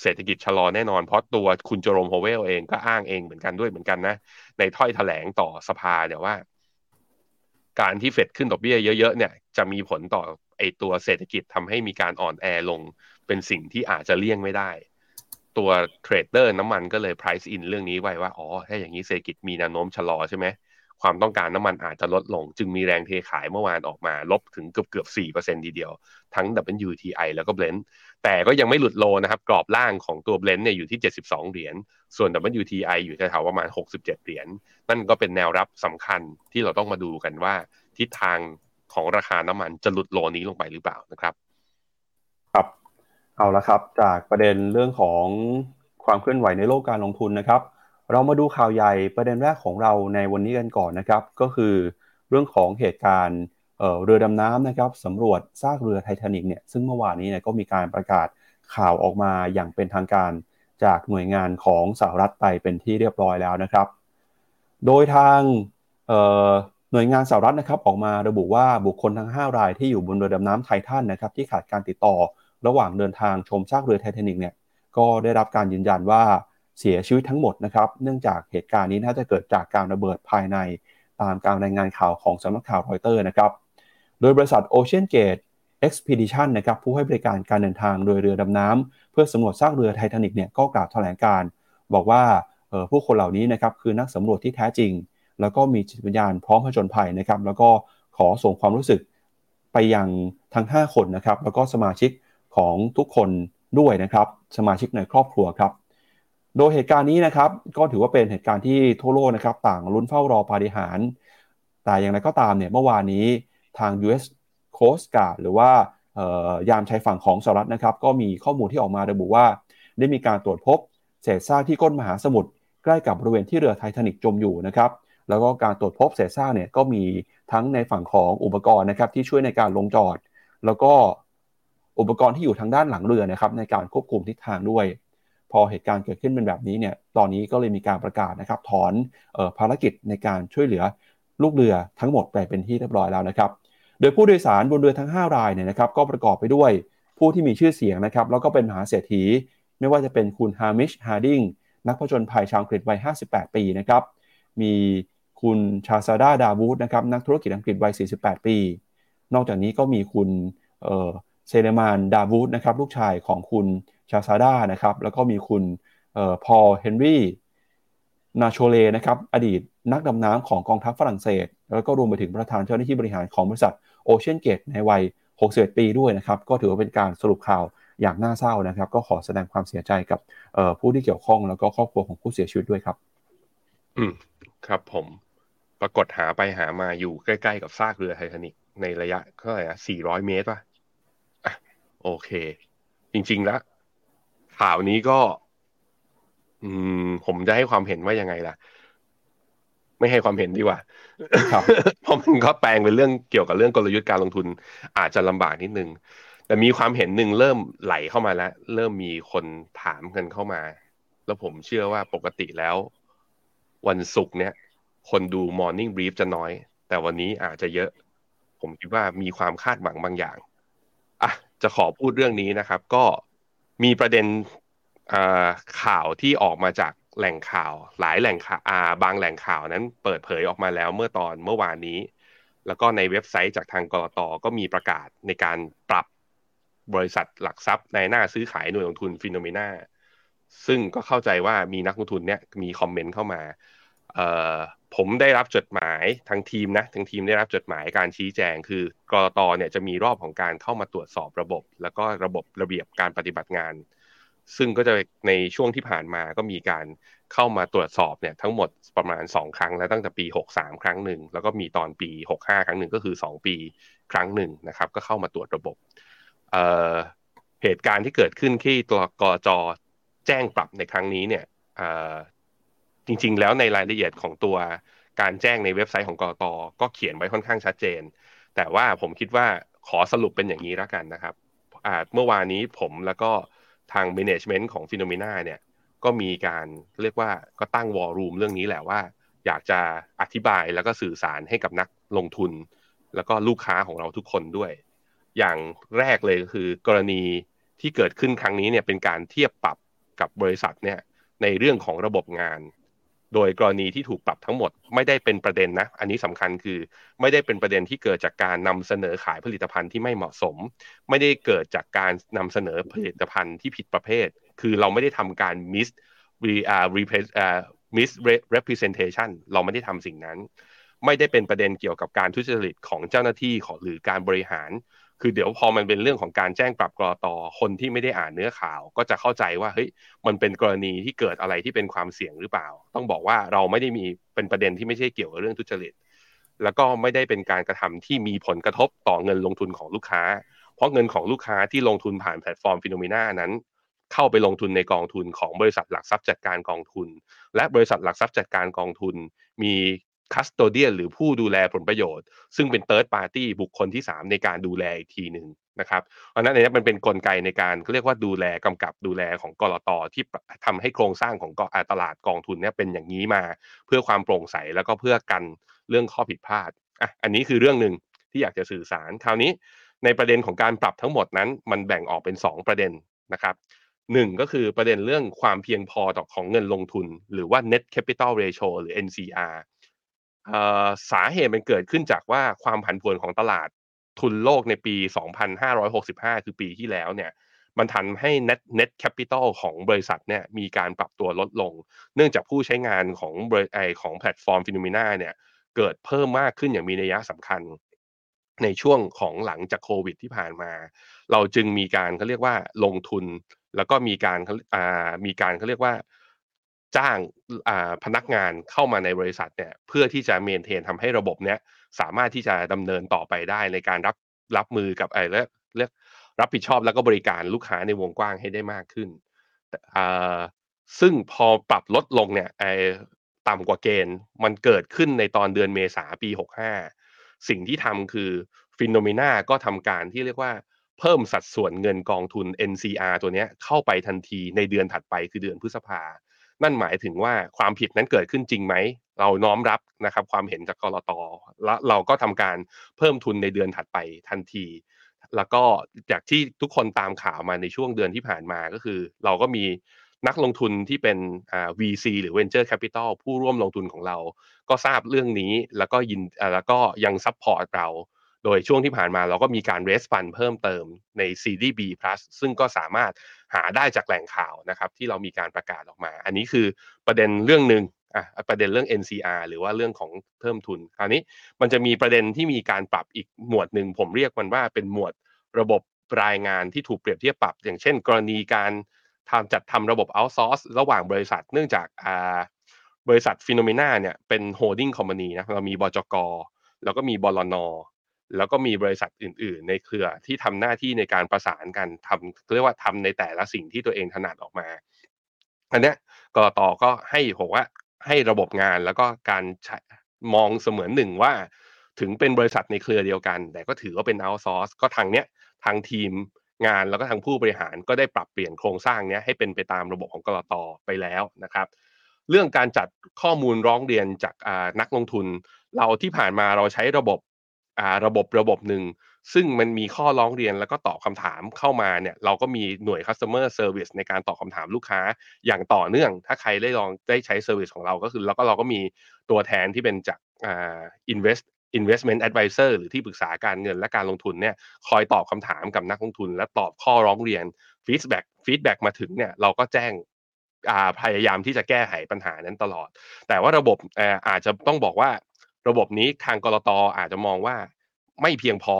เศรษฐกิจชะลอแน่นอนเพราะตัวคุณเจอโรมโฮเวลเองก็อ้างเองเหมือนกันนะในถ้อยแถลงต่อสภาเนี่ยว่าการที่เฟดขึ้นดอกเบี้ยเยอะๆเนี่ยจะมีผลต่อไอ้ตัวเศรษฐกิจทำให้มีการอ่อนแอลงเป็นสิ่งที่อาจจะเลี่ยงไม่ได้ตัวเทรดเดอร์น้ำมันก็เลย price in เรื่องนี้ไว้ว่าอ๋อถ้าอย่างนี้เศรษฐกิจมีแนวโน้มชะลอใช่ไหมความต้องการน้ำมันอาจจะลดลงจึงมีแรงเทขายเมื่อวานออกมาลบถึงเกือบ 4% ทีเดียวทั้ง WTI แล้วก็ Brent แต่ก็ยังไม่หลุดโลนะครับกรอบล่างของตัว Brent เนี่ยอยู่ที่72เหรียญส่วน WTI อยู่แถวๆประมาณ67เหรียญนั่นก็เป็นแนวรับสำคัญที่เราต้องมาดูกันว่าทิศทางของราคาน้ำมันจะหลุดโลนี้ลงไปหรือเปล่านะครับครับเอาละครับจากประเด็นเรื่องของความเคลื่อนไหวในโลกการลงทุนนะครับเรามาดูข่าวใหญ่ประเด็นแรกของเราในวันนี้กันก่อนนะครับก็คือเรื่องของเหตุการณ์เรือดำน้ำนะครับสำรวจซากเรือไททานิกเนี่ยซึ่งเมื่อวานนี้เนี่ยก็มีการประกาศข่าวออกมาอย่างเป็นทางการจากหน่วยงานของสหรัฐไปเป็นที่เรียบร้อยแล้วนะครับโดยทางหน่วยงานสหรัฐนะครับออกมาระบุว่าบุคคลทั้ง5รายที่อยู่บนเรือดำน้ำไททันนะครับที่ขาดการติดต่อระหว่างเดินทางชมซากเรือไททานิกเนี่ยก็ได้รับการยืนยันว่าเสียชีวิตทั้งหมดนะครับเนื่องจากเหตุการณ์นี้น่าจะเกิดจากการระเบิดภายในตามการรายงานข่าวของสำนักข่าวรอยเตอร์นะครับโดยบริษัท Ocean Gate Expedition นะครับผู้ให้บริการการเดินทางโดยเรือดำน้ำเพื่อสำรวจซากเรือไททานิกเนี่ยก็กล่าวแถลงการบอกว่าผู้คนเหล่านี้นะครับคือนักสำรวจที่แท้จริงแล้วก็มีจิตวิญญาณพร้อมผจญภัยนะครับแล้วก็ขอส่งความรู้สึกไปยังทั้ง5คนนะครับแล้วก็สมาชิกของทุกคนด้วยนะครับสมาชิกในครอบครัวครับโดยเหตุการณ์นี้นะครับก็ถือว่าเป็นเหตุการณ์ที่ทั่วโลกนะครับต่างลุ้นเฝ้ารอปาฏิหาริย์แต่อย่างไรก็ตามเนี่ยเมื่อวานนี้ทาง US Coast Guard หรือว่ายามชายฝั่งของสหรัฐนะครับก็มีข้อมูลที่ออกมาระบุว่าได้มีการตรวจพบเศษซากที่ก้นมหาสมุทรใกล้กับบริเวณที่เรือไททานิคจมอยู่นะครับแล้วก็การตรวจพบเศษซากเนี่ยก็มีทั้งในฝั่งของอุปกรณ์นะครับที่ช่วยในการลงจอดแล้วก็อุปกรณ์ที่อยู่ทางด้านหลังเรือนะครับในการควบคุมทิศทางด้วยพอเหตุการณ์เกิดขึ้นเป็นแบบนี้เนี่ยตอนนี้ก็เลยมีการประกาศนะครับถอนภารกิจในการช่วยเหลือลูกเรือทั้งหมดไปเป็นที่เรียบร้อยแล้วนะครับโดยผู้โดยสารบนเรือทั้ง5รายเนี่ยนะครับก็ประกอบไปด้วยผู้ที่มีชื่อเสียงนะครับแล้วก็เป็นมหาเศรษฐีไม่ว่าจะเป็นคุณฮามิชฮาร์ดิงนักผจญภัยชาวอังกฤษวัย58ปีนะครับมีคุณชาซาดาดาวูดนะครับนักธุรกิจอังกฤษวัย48ปีนอกจากนี้ก็มีคุณเซเลมานดาวูดนะครับลูกชายของคุณชาซาดานะครับแล้วก็มีคุณพอลเฮนรี่นาโชเลนะครับอดีตนักดำน้ำของกองทัพฝรั่งเศสแล้วก็รวมไปถึงประธานเจ้าหน้าที่บริหารของบริษัท Ocean Gate ในวัย61ปีด้วยนะครับก็ถือว่าเป็นการสรุปข่าวอย่างน่าเศร้านะครับก็ขอแสดงความเสียใจกับผู้ที่เกี่ยวข้องแล้วก็ครอบครัวของผู้เสียชีวิตด้วยครับครับผมปรากฏหาไปหามาอยู่ใกล้ๆกับซากเรือไททานิคในระยะเท่าไหร่อ่ะ400เมตรป่ะโอเคจริงๆแล้วข่าวนี้ก็ผมจะให้ความเห็นว่ายังไงล่ะ ไม่ให้ความเห็นดีกว่า เพราะมันก็แปลงเป็นเรื่องเกี่ยวกับเรื่องกลยุทธ์การลงทุนอาจจะลำบากนิดนึงแต่มีความเห็นหนึ่งเริ่มไหลเข้ามาแล้วเริ่มมีคนถามกันเข้ามาแล้วผมเชื่อว่าปกติแล้ววันศุกร์เนี่ยคนดู Morning Brief จะน้อยแต่วันนี้อาจจะเยอะผมคิดว่ามีความคาดหวังบางอย่างอ่ะจะขอพูดเรื่องนี้นะครับก็มีประเด็นข่าวที่ออกมาจากแหล่งข่าวหลายแหล่งข่าวบางแหล่งข่าวนั้นเปิดเผยออกมาแล้วเมื่อวานนี้แล้วก็ในเว็บไซต์จากทางกลต.ก็มีประกาศในการปรับบริษัทหลักทรัพย์ในหน้าซื้อขายหน่วยลงทุนฟิโนเมนาซึ่งก็เข้าใจว่ามีนักลงทุนเนี่ยมีคอมเมนต์เข้ามาผมได้รับจดหมายทางทีมได้รับจดหมายการชี้แจงคือกลต.เนี่ยจะมีรอบของการเข้ามาตรวจสอบระบบแล้วก็ระเบียบการปฏิบัติงานซึ่งก็จะในช่วงที่ผ่านมาก็มีการเข้ามาตรวจสอบเนี่ยทั้งหมดประมาณ2ครั้งแล้วตั้งแต่ปี63ครั้งหนึ่งแล้วก็มีตอนปี65ครั้งหนึ่งก็คือ2ปีครั้งหนึ่งนะครับก็เข้ามาตรวจระบบเหตุการณ์ที่เกิดขึ้นที่ตัวกจ.แจ้งปรับในครั้งนี้เนี่ยจริงๆแล้วในรายละเอียดของตัวการแจ้งในเว็บไซต์ของกต.ก็เขียนไว้ค่อนข้างชัดเจนแต่ว่าผมคิดว่าขอสรุปเป็นอย่างนี้ละกันนะครับเมื่อวานนี้ผมแล้วก็ทาง management ของ Phenomena เนี่ยก็มีการเรียกว่าก็ตั้งวอรูมเรื่องนี้แหละว่าอยากจะอธิบายแล้วก็สื่อสารให้กับนักลงทุนแล้วก็ลูกค้าของเราทุกคนด้วยอย่างแรกเลยก็คือกรณีที่เกิดขึ้นครั้งนี้เนี่ยเป็นการเทียบปรับกับบริษัทเนี่ยในเรื่องของระบบงานโดยกรณีที่ถูกปรับทั้งหมดไม่ได้เป็นประเด็นนะอันนี้สำคัญคือไม่ได้เป็นประเด็นที่เกิดจากการนำเสนอขายผลิตภัณฑ์ที่ไม่เหมาะสมไม่ได้เกิดจากการนำเสนอผลิตภัณฑ์ที่ผิดประเภทคือเราไม่ได้ทำการ misrepresentation เราไม่ได้ทำสิ่งนั้นไม่ได้เป็นประเด็นเกี่ยวกับการทุจริตของเจ้าหน้าที่หรือการบริหารคือเดี๋ยวพอมันเป็นเรื่องของการแจ้งปรับกลต.คนที่ไม่ได้อ่านเนื้อข่าวก็จะเข้าใจว่าเฮ้ยมันเป็นกรณีที่เกิดอะไรที่เป็นความเสี่ยงหรือเปล่าต้องบอกว่าเราไม่ได้มีเป็นประเด็นที่ไม่ใช่เกี่ยวกับเรื่องทุจริตแล้วก็ไม่ได้เป็นการกระทำที่มีผลกระทบต่อเงินลงทุนของลูกค้าเพราะเงินของลูกค้าที่ลงทุนผ่านแพลตฟอร์มฟิโนเมนานั้นเข้าไปลงทุนในกองทุนของบริษัทหลักทรัพย์จัดการกองทุนและบริษัทหลักทรัพย์จัดการกองทุนมีcustodian หรือผู้ดูแลผลประโยชน์ซึ่งเป็น third party บุคคลที่3ในการดูแลอีกทีหนึ่งนะครับเพราะฉะนั้นเนี่ยมันเป็นกลไกในการเรียกว่าดูแลกำกับดูแลของกลต.ที่ทำให้โครงสร้างของตลาดกองทุนเนี่ยเป็นอย่างนี้มาเพื่อความโปร่งใสแล้วก็เพื่อกันเรื่องข้อผิดพลาดอันนี้คือเรื่องนึงที่อยากจะสื่อสารคราวนี้ในประเด็นของการปรับทั้งหมดนั้นมันแบ่งออกเป็น2ประเด็นนะครับ1ก็คือประเด็นเรื่องความเพียงพอต่อของเงินลงทุนหรือว่า net capital ratio หรือ NCRสาเหตุมันเกิดขึ้นจากว่าความผันผวนของตลาดทุนโลกในปี 2565 คือปีที่แล้วเนี่ยมันทำให้ net capital ของบริษัทเนี่ยมีการปรับตัวลดลงเนื่องจากผู้ใช้งานของแพลตฟอร์ม Phenomena เนี่ยเกิดเพิ่มมากขึ้นอย่างมีนัยสำคัญในช่วงของหลังจากโควิดที่ผ่านมาเราจึงมีการเขาเรียกว่าลงทุนแล้วก็มีการเขาเรียกว่าจ้างพนักงานเข้ามาในบริษัทเนี่ยเพื่อที่จะเมนเทนทำให้ระบบเนี้ยสามารถที่จะดำเนินต่อไปได้ในการรับมือกับรับผิดชอบแล้วก็บริการลูกค้าในวงกว้างให้ได้มากขึ้นซึ่งพอปรับลดลงเนี่ยต่ำกว่าเกณฑ์มันเกิดขึ้นในตอนเดือนเมษายนปี65สิ่งที่ทำคือฟิโนเมนาก็ทำการที่เรียกว่าเพิ่มสัดส่วนเงินกองทุน NCR ตัวเนี้ยเข้าไปทันทีในเดือนถัดไปคือเดือนพฤษภานั่นหมายถึงว่าความผิดนั้นเกิดขึ้นจริงไหมเราน้อมรับนะครับความเห็นจากกลต.และเราก็ทำการเพิ่มทุนในเดือนถัดไปทันทีแล้วก็จากที่ทุกคนตามข่าวมาในช่วงเดือนที่ผ่านมาก็คือเราก็มีนักลงทุนที่เป็นVC หรือ Venture Capital ผู้ร่วมลงทุนของเราก็ทราบเรื่องนี้แล้วก็ยังซัพพอร์ตเราโดยช่วงที่ผ่านมาเราก็มีการ raise fund เพิ่มเติมใน Series B+ ซึ่งก็สามารถหาได้จากแหล่งข่าวนะครับที่เรามีการประกาศออกมาอันนี้คือประเด็นเรื่องนึงประเด็นเรื่อง NCR หรือว่าเรื่องของเพิ่มทุนคราวนี้มันจะมีประเด็นที่มีการปรับอีกหมวดนึงผมเรียกมันว่าเป็นหมวดระบบรายงานที่ถูกเปรียบเทียบปรับอย่างเช่นกรณีการจัดทำระบบ outsource ระหว่างบริษัทเนื่องจากบริษัท Phenomena เนี่ยเป็น holding company นะเรามีบจก.แล้วก็มีบลน.แล้วก็มีบริษัทอื่นๆในเครือที่ทำหน้าที่ในการประสานกันเรียกว่าทำในแต่ละสิ่งที่ตัวเองถนัดออกมาอันนี้กต.ก็ให้ผมว่า ให้ระบบงานแล้วก็การมองเสมือนหนึ่งว่าถึงเป็นบริษัทในเครือเดียวกันแต่ก็ถือว่าเป็น outsource ก็ทางเนี้ยทางทีมงานแล้วก็ทางผู้บริหารก็ได้ปรับเปลี่ยนโครงสร้างเนี้ยให้เป็นไปตามระบบของกลต.ไปแล้วนะครับเรื่องการจัดข้อมูลร้องเรียนจากนักลงทุนเราที่ผ่านมาเราใช้ระบบหนึ่งซึ่งมันมีข้อร้องเรียนแล้วก็ตอบคำถามเข้ามาเนี่ยเราก็มีหน่วย customer service ในการตอบคำถามลูกค้าอย่างต่อเนื่องถ้าใครได้ลองได้ใช้ service ของเราก็คือแล้วก็เราก็มีตัวแทนที่เป็นจากinvestment advisor หรือที่ปรึกษาการเงินและการลงทุนเนี่ยคอยตอบคำถามกับนักลงทุนและตอบข้อร้องเรียน feedback มาถึงเนี่ยเราก็แจ้งพยายามที่จะแก้ไขปัญหานั้นตลอดแต่ว่าระบบอาจจะต้องบอกว่าระบบนี้ทางกลต.อาจจะมองว่าไม่เพียงพอ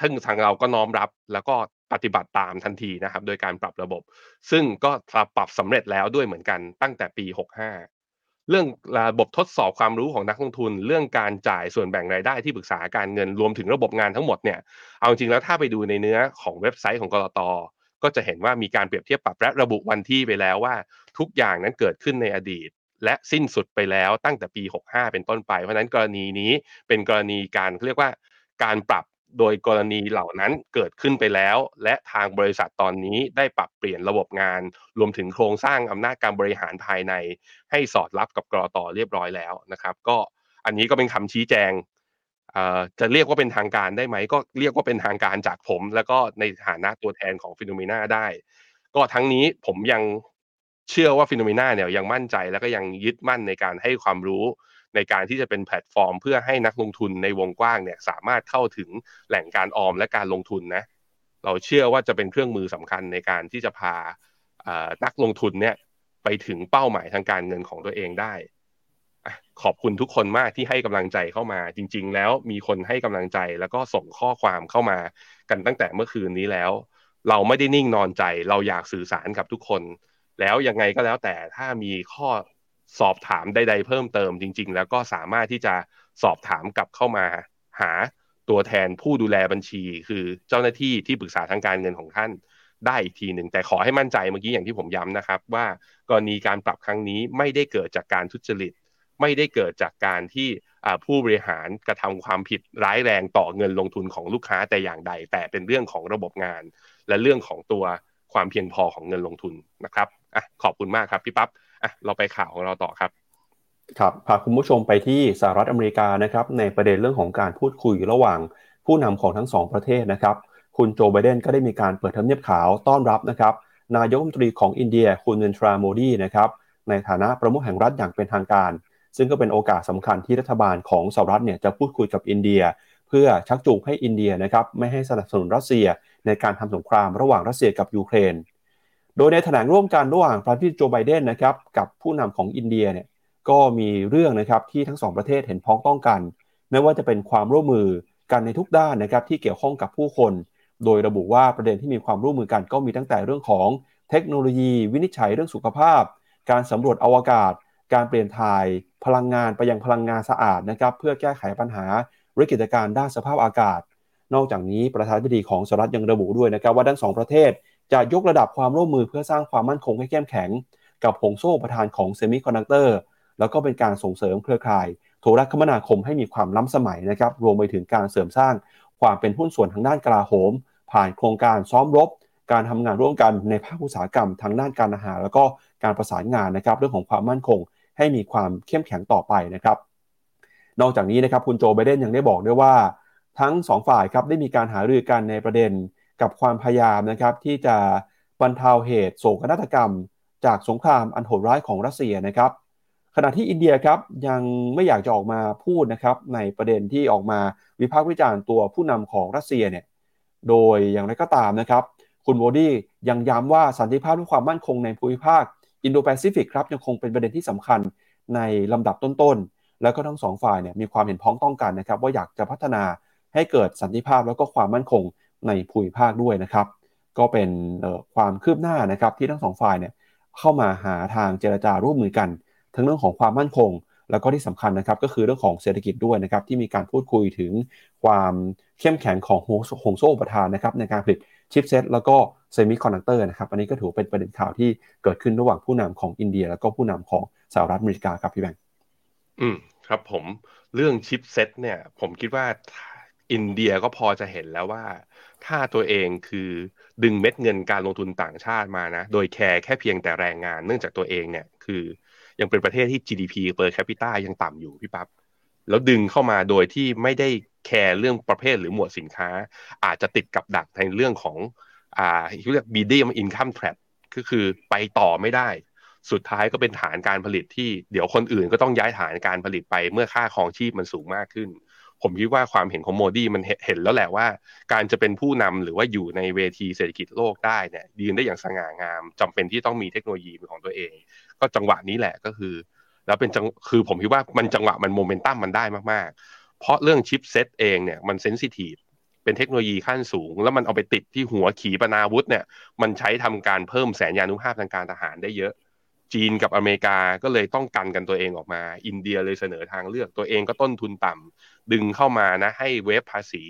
ซึ่งทางเราก็น้อมรับแล้วก็ปฏิบัติตามทันทีนะครับโดยการปรับระบบซึ่งก็ปรับสำเร็จแล้วด้วยเหมือนกันตั้งแต่ปี65เรื่องระบบทดสอบความรู้ของนักลงทุนเรื่องการจ่ายส่วนแบ่งรายได้ที่ปรึกษาการเงินรวมถึงระบบงานทั้งหมดเนี่ยเอาจริงแล้วถ้าไปดูในเนื้อของเว็บไซต์ของกลต.ก็จะเห็นว่ามีการเปรียบเทียบปรับและระบุวันที่ไปแล้วว่าทุกอย่างนั้นเกิดขึ้นในอดีตและสิ้นสุดไปแล้วตั้งแต่ปี65เป็นต้นไปเพราะฉะนั้นกรณีนี้เป็นกรณีการเรียกว่าการปรับโดยกรณีเหล่านั้นเกิดขึ้นไปแล้วและทางบริษัทตอนนี้ได้ปรับเปลี่ยนระบบงานรวมถึงโครงสร้างอำนาจการบริหารภายในให้สอดรับกับกลต.เรียบร้อยแล้วนะครับก็อันนี้ก็เป็นคำชี้แจงจะเรียกว่าเป็นทางการได้ไหมก็เรียกว่าเป็นทางการจากผมแล้วก็ในฐานะตัวแทนของฟิโนเมนาได้ก็ทั้งนี้ผมยังเชื่อว่าฟิโนเมนาเนี่ยยังมั่นใจแล้วก็ยังยึดมั่นในการให้ความรู้ในการที่จะเป็นแพลตฟอร์มเพื่อให้นักลงทุนในวงกว้างเนี่ยสามารถเข้าถึงแหล่งการออมและการลงทุนนะเราเชื่อว่าจะเป็นเครื่องมือสำคัญในการที่จะพานักลงทุนเนี่ยไปถึงเป้าหมายทางการเงินของตัวเองได้ขอบคุณทุกคนมากที่ให้กำลังใจเข้ามาจริงๆแล้วมีคนให้กำลังใจแล้วก็ส่งข้อความเข้ามากันตั้งแต่เมื่อคืนนี้แล้วเราไม่ได้นิ่งนอนใจเราอยากสื่อสารกับทุกคนแล้วยังไงก็แล้วแต่ถ้ามีข้อสอบถามใดๆเพิ่มเติมจริงๆแล้วก็สามารถที่จะสอบถามกลับเข้ามาหาตัวแทนผู้ดูแลบัญชีคือเจ้าหน้าที่ที่ปรึกษาทางการเงินของท่านได้อีกทีหนึ่งแต่ขอให้มั่นใจเมื่อกี้อย่างที่ผมย้ำนะครับว่ากรณีการปรับครั้งนี้ไม่ได้เกิดจากการทุจริตไม่ได้เกิดจากการที่ผู้บริหารกระทำความผิดร้ายแรงต่อเงินลงทุนของลูกค้าแต่อย่างใดแต่เป็นเรื่องของระบบงานและเรื่องของตัวความเพียงพอของเงินลงทุนนะครับขอบคุณมากครับพี่ปั๊บเราไปข่าวของเราต่อครับครับพาคุณผู้ชมไปที่สหรัฐอเมริกานะครับในประเด็นเรื่องของการพูดคุยระหว่างผู้นำของทั้งสองประเทศนะครับคุณโจไบเดนก็ได้มีการเปิดทำเนียบขาวต้อนรับนะครับนายกรัฐมนตรีของอินเดียคุณเนรนทราโมดีนะครับในฐานะประมุขแห่งรัฐอย่างเป็นทางการซึ่งก็เป็นโอกาสสำคัญที่รัฐบาลของสหรัฐเนี่ยจะพูดคุยกับอินเดียเพื่อชักจูงให้อินเดียนะครับไม่ให้สนับสนุนรัสเซียในการทำสงครามระหว่างรัสเซียกับยูเครนโดยในแถลงร่วมกันระหว่างประธานาธิบดีโจไบเดนนะครับกับผู้นำของอินเดียเนี่ยก็มีเรื่องนะครับที่ทั้งสองประเทศเห็นพ้องต้องกันไม่ว่าจะเป็นความร่วมมือกันในทุกด้านนะครับที่เกี่ยวข้องกับผู้คนโดยระบุว่าประเด็นที่มีความร่วมมือกันก็มีตั้งแต่เรื่องของเทคโนโลยีวินิจฉัยเรื่องสุขภาพการสำรวจอวกาศการเปลี่ยนถ่ายพลังงานไปยังพลังงานสะอาดนะครับเพื่อแก้ไขปัญหาวิกฤตการณ์ด้านสภาพอากาศนอกจากนี้ประธานาธิบดีของสหรัฐยังระบุด้วยนะครับว่าทั้งสองประเทศจะยกระดับความร่วมมือเพื่อสร้างความมั่นคงให้เข้มแข็งกับห่วงโซ่ประทานของเซมิคอนดักเตอร์แล้วก็เป็นการส่งเสริมเครือข่ายโทรคมนาคมให้มีความล้ำสมัยนะครับรวมไปถึงการเสริมสร้างความเป็นหุ้นส่วนทางด้านกลาโหมผ่านโครงการซ้อมรบการทำงานร่วมกันในภาคอุตสาหกรรมทางด้านการอาหารแล้วก็การประสานงานนะครับเรื่องของความมั่นคงให้มีความเข้มแข็งต่อไปนะครับนอกจากนี้นะครับคุณโจไบเดนยังได้บอกด้วยว่าทั้งสองฝ่ายครับได้มีการหารือกันในประเด็นกับความพยายามนะครับที่จะบรรเทาเหตุโศกนาฏกรรมจากสงครามอันโหดร้ายของรัสเซียนะครับขณะที่อินเดียครับยังไม่อยากจะออกมาพูดนะครับในประเด็นที่ออกมาวิพากษ์วิจารณ์ตัวผู้นำของรัสเซียเนี่ยโดยอย่างไรก็ตามนะครับคุณโมดียังย้ำว่าสันติภาพและความมั่นคงในภูมิภาคอินโดแปซิฟิกครับยังคงเป็นประเด็นที่สำคัญในลำดับต้นๆแล้วก็ทั้งสองฝ่ายเนี่ยมีความเห็นพ้องต้องกันนะครับว่าอยากจะพัฒนาให้เกิดสันติภาพแล้วก็ความมั่นคงในภูมิภาคด้วยนะครับก็เป็นความคืบหน้านะครับที่ทั้งสองฝ่ายเนี่ยเข้ามาหาทางเจรจาร่วมมือกันทั้งเรื่องของความมั่นคงแล้วก็ที่สำคัญนะครับก็คือเรื่องของเศรษฐกิจด้วยนะครับที่มีการพูดคุยถึงความเข้มแข็งของห่วงโซ่อุปทานนะครับในการผลิตชิปเซตแล้วก็เซมิคอนดักเตอร์นะครับอันนี้ก็ถือเป็นประเด็นข่าวที่เกิดขึ้นระหว่างผู้นำของอินเดียแล้วก็ผู้นำของ สหรัฐอเมริกาครับพี่แบงค์ครับผมเรื่องชิปเซ็ตเนี่ยผมคิดว่าอินเดียก็พอจะเห็นแล้วว่าถ้าตัวเองคือดึงเม็ดเงินการลงทุนต่างชาติมานะโดยแค่เพียงแต่แรงงานเนื่องจากตัวเองเนี่ยคือยังเป็นประเทศที่ GDP per capita ยังต่ำอยู่พี่ปั๊บแล้วดึงเข้ามาโดยที่ไม่ได้แคร์เรื่องประเภทหรือหมวดสินค้าอาจจะติดกับดักในเรื่องของเรียก BDM income trap ก็คือไปต่อไม่ได้สุดท้ายก็เป็นฐานการผลิตที่เดี๋ยวคนอื่นก็ต้องย้ายฐานการผลิตไปเมื่อค่าครองชีพมันสูงมากขึ้นผมคิดว่าความเห็นของโมดีมันเห็นแล้วแหละว่าการจะเป็นผู้นำหรือว่าอยู่ในเวทีเศรษฐกิจโลกได้เนี่ยยืนได้อย่างสง่างามจำเป็นที่ต้องมีเทคโนโลยีเป็นของตัวเองก็จังหวะนี้แหละก็คือแล้วเป็นคือผมคิดว่ามันจังหวะมันโมเมนตัมมันได้มากๆเพราะเรื่องชิปเซตเองเนี่ยมันเซนซิทีฟเป็นเทคโนโลยีขั้นสูงแล้วมันเอาไปติดที่หัวขีปนาวุธเนี่ยมันใช้ทำการเพิ่มแสนยานุภาพทางการทหารได้เยอะจีนกับอเมริกาก็เลยต้องกันตัวเองออกมาอินเดียเลยเสนอทางเลือกตัวเองก็ต้นทุนต่ำดึงเข้ามานะให้เวฟภาษี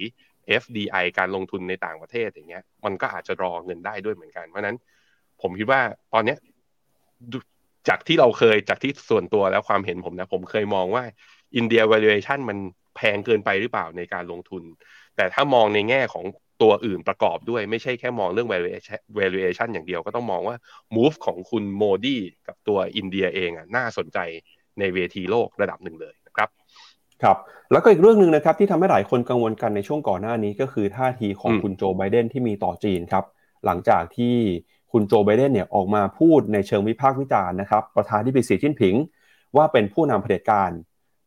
FDI การลงทุนในต่างประเทศอย่างเงี้ยมันก็อาจจะรอเงินได้ด้วยเหมือนกันเพราะนั้นผมคิดว่าตอนเนี้ยจากที่ส่วนตัวแล้วความเห็นผมนะผมเคยมองว่าอินเดีย valuation มันแพงเกินไปหรือเปล่าในการลงทุนแต่ถ้ามองในแง่ของตัวอื่นประกอบด้วยไม่ใช่แค่มองเรื่อง valuation อย่างเดียวก็ต้องมองว่า move ของคุณโมดีกับตัวอินเดียเองอ่ะน่าสนใจในเวทีโลกระดับหนึ่งเลยนะครับครับแล้วก็อีกเรื่องนึงนะครับที่ทำให้หลายคนกังวลกันในช่วงก่อนหน้านี้ก็คือท่าทีของคุณโจไบเดนที่มีต่อจีนครับหลังจากที่คุณโจไบเดนเนี่ยออกมาพูดในเชิงวิพากษ์วิจารณ์นะครับประธานาธิบดีสีจิ้นผิงว่าเป็นผู้นำเผด็จการ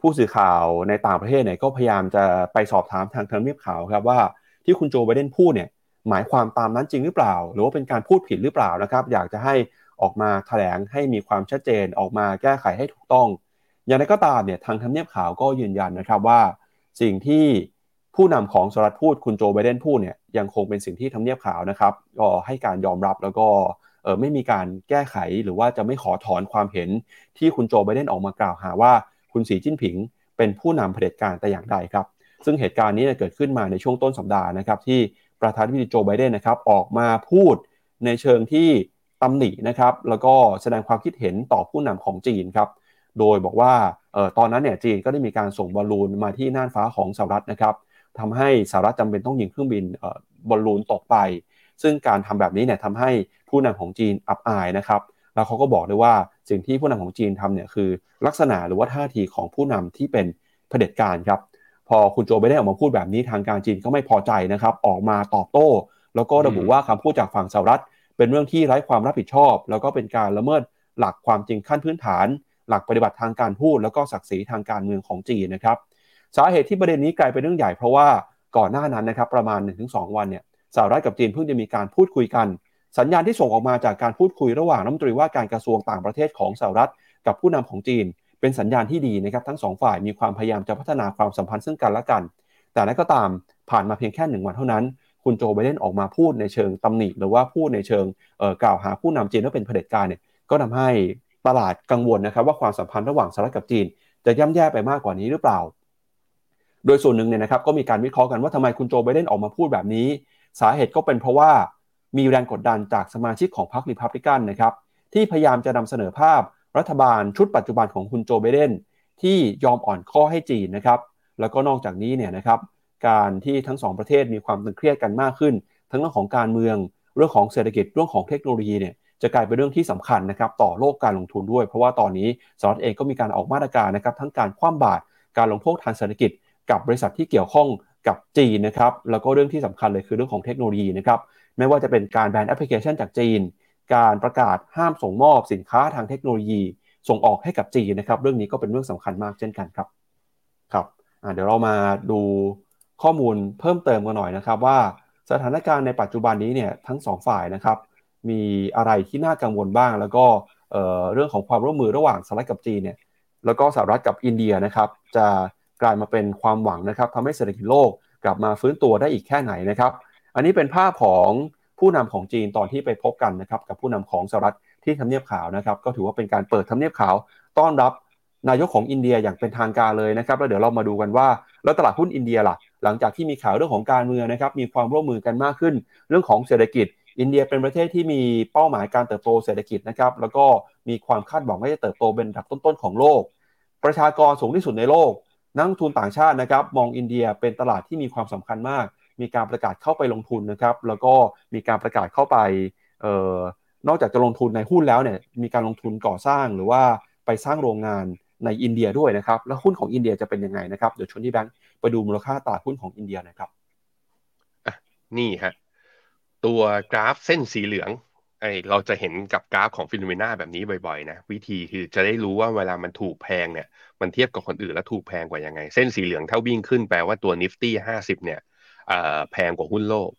ผู้สื่อข่าวในต่างประเทศเนี่ยก็พยายามจะไปสอบถามทางทำเนียบขาวครับว่าที่คุณโจไบเดนพูดเนี่ยหมายความตามนั้นจริงหรือเปล่าหรือว่าเป็นการพูดผิดหรือเปล่านะครับอยากจะให้ออกมาแถลงให้มีความชัดเจนออกมาแก้ไขให้ถูกต้องอย่างไรก็ตามเนี่ยทางทำเนียบขาวก็ยืนยันนะครับว่าสิ่งที่ผู้นำของสหรัฐพูดคุณโจไบเดนพูดเนี่ยยังคงเป็นสิ่งที่ทำเนียบขาวนะครับก็ให้การยอมรับแล้วก็ไม่มีการแก้ไขหรือว่าจะไม่ขอถอนความเห็นที่คุณโจไบเดนออกมากล่าวหาว่าคุณสีจิ้นผิงเป็นผู้นำเผด็จการแต่อย่างใดครับซึ่งเหตุการณ์นี้เกิดขึ้นมาในช่วงต้นสัปดาห์นะครับที่ประธานาธิบดีโจไบเดนนะครับออกมาพูดในเชิงที่ตำหนินะครับแล้วก็แสดงความคิดเห็นต่อผู้นำของจีนครับโดยบอกว่าตอนนั้นเนี่ยจีนก็ได้มีการส่งบอลลูนมาที่น่านฟ้าของสหรัฐนะครับทำให้สหรัฐจำเป็นต้องยิงเครื่องบินบอลลูนตกไปซึ่งการทำแบบนี้เนี่ยทำให้ผู้นำของจีนอับอายนะครับแล้วเขาก็บอกเลยว่าสิ่งที่ผู้นำของจีนทำเนี่ยคือลักษณะหรือว่าท่าทีของผู้นำที่เป็นเผด็จการครับพอคุณโจไบเดนออกมาพูดแบบนี้ทางการจีนก็ไม่พอใจนะครับออกมาตอบโต้แล้วก็ระบุว่าคำพูดจากฝั่งสหรัฐเป็นเรื่องที่ไร้ความรับผิดชอบแล้วก็เป็นการละเมิดหลักความจริงขั้นพื้นฐานหลักปฏิบัติทางการพูดแล้วก็ศักดิ์ศรีทางการเมืองของจีนนะครับสาเหตุที่ประเด็นนี้กลายเป็นเรื่องใหญ่เพราะว่าก่อนหน้านั้นนะครับประมาณ 1-2 วันเนี่ยสหรัฐกับจีนเพิ่งจะมีการพูดคุยกันสัญญาณที่ส่งออกมาจากการพูดคุยระหว่างรัฐมนตรีว่าการกระทรวงต่างประเทศของสหรัฐกับผู้นำของจีนเป็นสัญญาณที่ดีนะครับทั้งสองฝ่ายมีความพยายามจะพัฒนาความสัมพันธ์ซึ่งกันและกันแต่นั้นก็ตามผ่านมาเพียงแค่1 วันเท่านั้นคุณโจไบเดนออกมาพูดในเชิงตำหนิหรือว่าพูดในเชิงกล่าวหาผู้นำจีนว่าเป็นเผด็จการเนี่ยก็ทำให้ตลาดกังวลนะครับว่าความสัมพันธ์ระหว่างสหรัฐกับจีนจะย่ำแย่ไปมากกว่านี้หรือเปล่าโดยส่วนหนึ่งเนี่ยนะครับก็มีการวิเคราะห์กันว่าทำไมคุณโจไบเดนออกมาพูดแบบนี้สาเหตุก็เป็นเพราะว่ามีแรงกดดันจากสมาชิกของพรรครีพับลิกันนะครับที่พยายามจะนำเสนอภาพรัฐบาลชุดปัจจุบันของคุณโจไบเดนที่ยอมอ่อนข้อให้จีนนะครับแล้วก็นอกจากนี้เนี่ยนะครับการที่ทั้ง2ประเทศมีความตึงเครียดกันมากขึ้นทั้งเรื่องของการเมืองเรื่องของเศรษฐกิจเรื่องของเทคโนโลยีเนี่ยจะกลายเป็นเรื่องที่สำคัญนะครับต่อโลกการลงทุนด้วยเพราะว่าตอนนี้สหรัฐเองก็มีการออกมาตรการนะครับทั้งการคว่ำบาตรการลงโทษทางเศรษฐกิจกับบริษัทที่เกี่ยวข้องกับจีนนะครับแล้วก็เรื่องที่สำคัญเลยคือเรื่องของเทคโนโลยีนะครับไม่ว่าจะเป็นการแบนแอปพลิเคชันจากจีนการประกาศห้ามส่งมอบสินค้าทางเทคโนโลยีส่งออกให้กับจีนนะครับเรื่องนี้ก็เป็นเรื่องสำคัญมากเช่นกันครับครับเดี๋ยวเรามาดูข้อมูลเพิ่มเติมกันหน่อยนะครับว่าสถานการณ์ในปัจจุบันนี้เนี่ยทั้งสองฝ่ายนะครับมีอะไรที่น่ากังวลบ้างแล้วก็เรื่องของความร่วมมือระหว่างสหรัฐกับจีนเนี่ยแล้วก็สหรัฐกับอินเดียนะครับจะกลายมาเป็นความหวังนะครับทำให้เศรษฐกิจโลกกลับมาฟื้นตัวได้อีกแค่ไหนนะครับอันนี้เป็นภาพของผู้นำของจีนตอนที่ไปพบกันนะครับกับผู้นำของสหรัฐที่ทำเนียบขาวนะครับก็ถือว่าเป็นการเปิดทำเนียบขาวต้อนรับนายกของอินเดียอย่างเป็นทางการเลยนะครับแล้วเดี๋ยวเรามาดูกันว่าแล้วตลาดหุ้นอินเดียล่ะหลังจากที่มีข่าวเรื่องของการเมืองนะครับมีความร่วมมือกันมากขึ้นเรื่องของเศรษฐกิจ อินเดียเป็นประเทศที่มีเป้าหมายการเติบโตเศรษฐกิจนะครับแล้วก็มีความคาดหวังว่าจะเติบโตเป็นอันดับต้นๆของโลกประชากรสูงที่สุดในโลกนักทุนต่างชาตินะครับมองอินเดียเป็นตลาดที่มีความสำคัญมากมีการประกาศเข้าไปลงทุนนะครับแล้วก็มีการประกาศเข้าไปนอกจากจะลงทุนในหุ้นแล้วเนี่ยมีการลงทุนก่อสร้างหรือว่าไปสร้างโรงงานในอินเดียด้วยนะครับแล้วหุ้นของอินเดียจะเป็นยังไงนะครับเดี๋ยวชวนที่แบงค์ไปดูมูลค่าตลาดหุ้นของอินเดียนะครับนี่ฮะตัวกราฟเส้นสีเหลืองเราจะเห็นกับกราฟของฟิโนเมนาแบบนี้บ่อยๆนะวิธีคือจะได้รู้ว่าเวลามันถูกแพงเนี่ยมันเทียบกับคนอื่นแล้วถูกแพงกว่ายังไงเส้นสีเหลืองเท่าวิ่งขึ้นแปลว่าตัว Nifty 50 เนี่ยแพงกว่าหุ้นโลก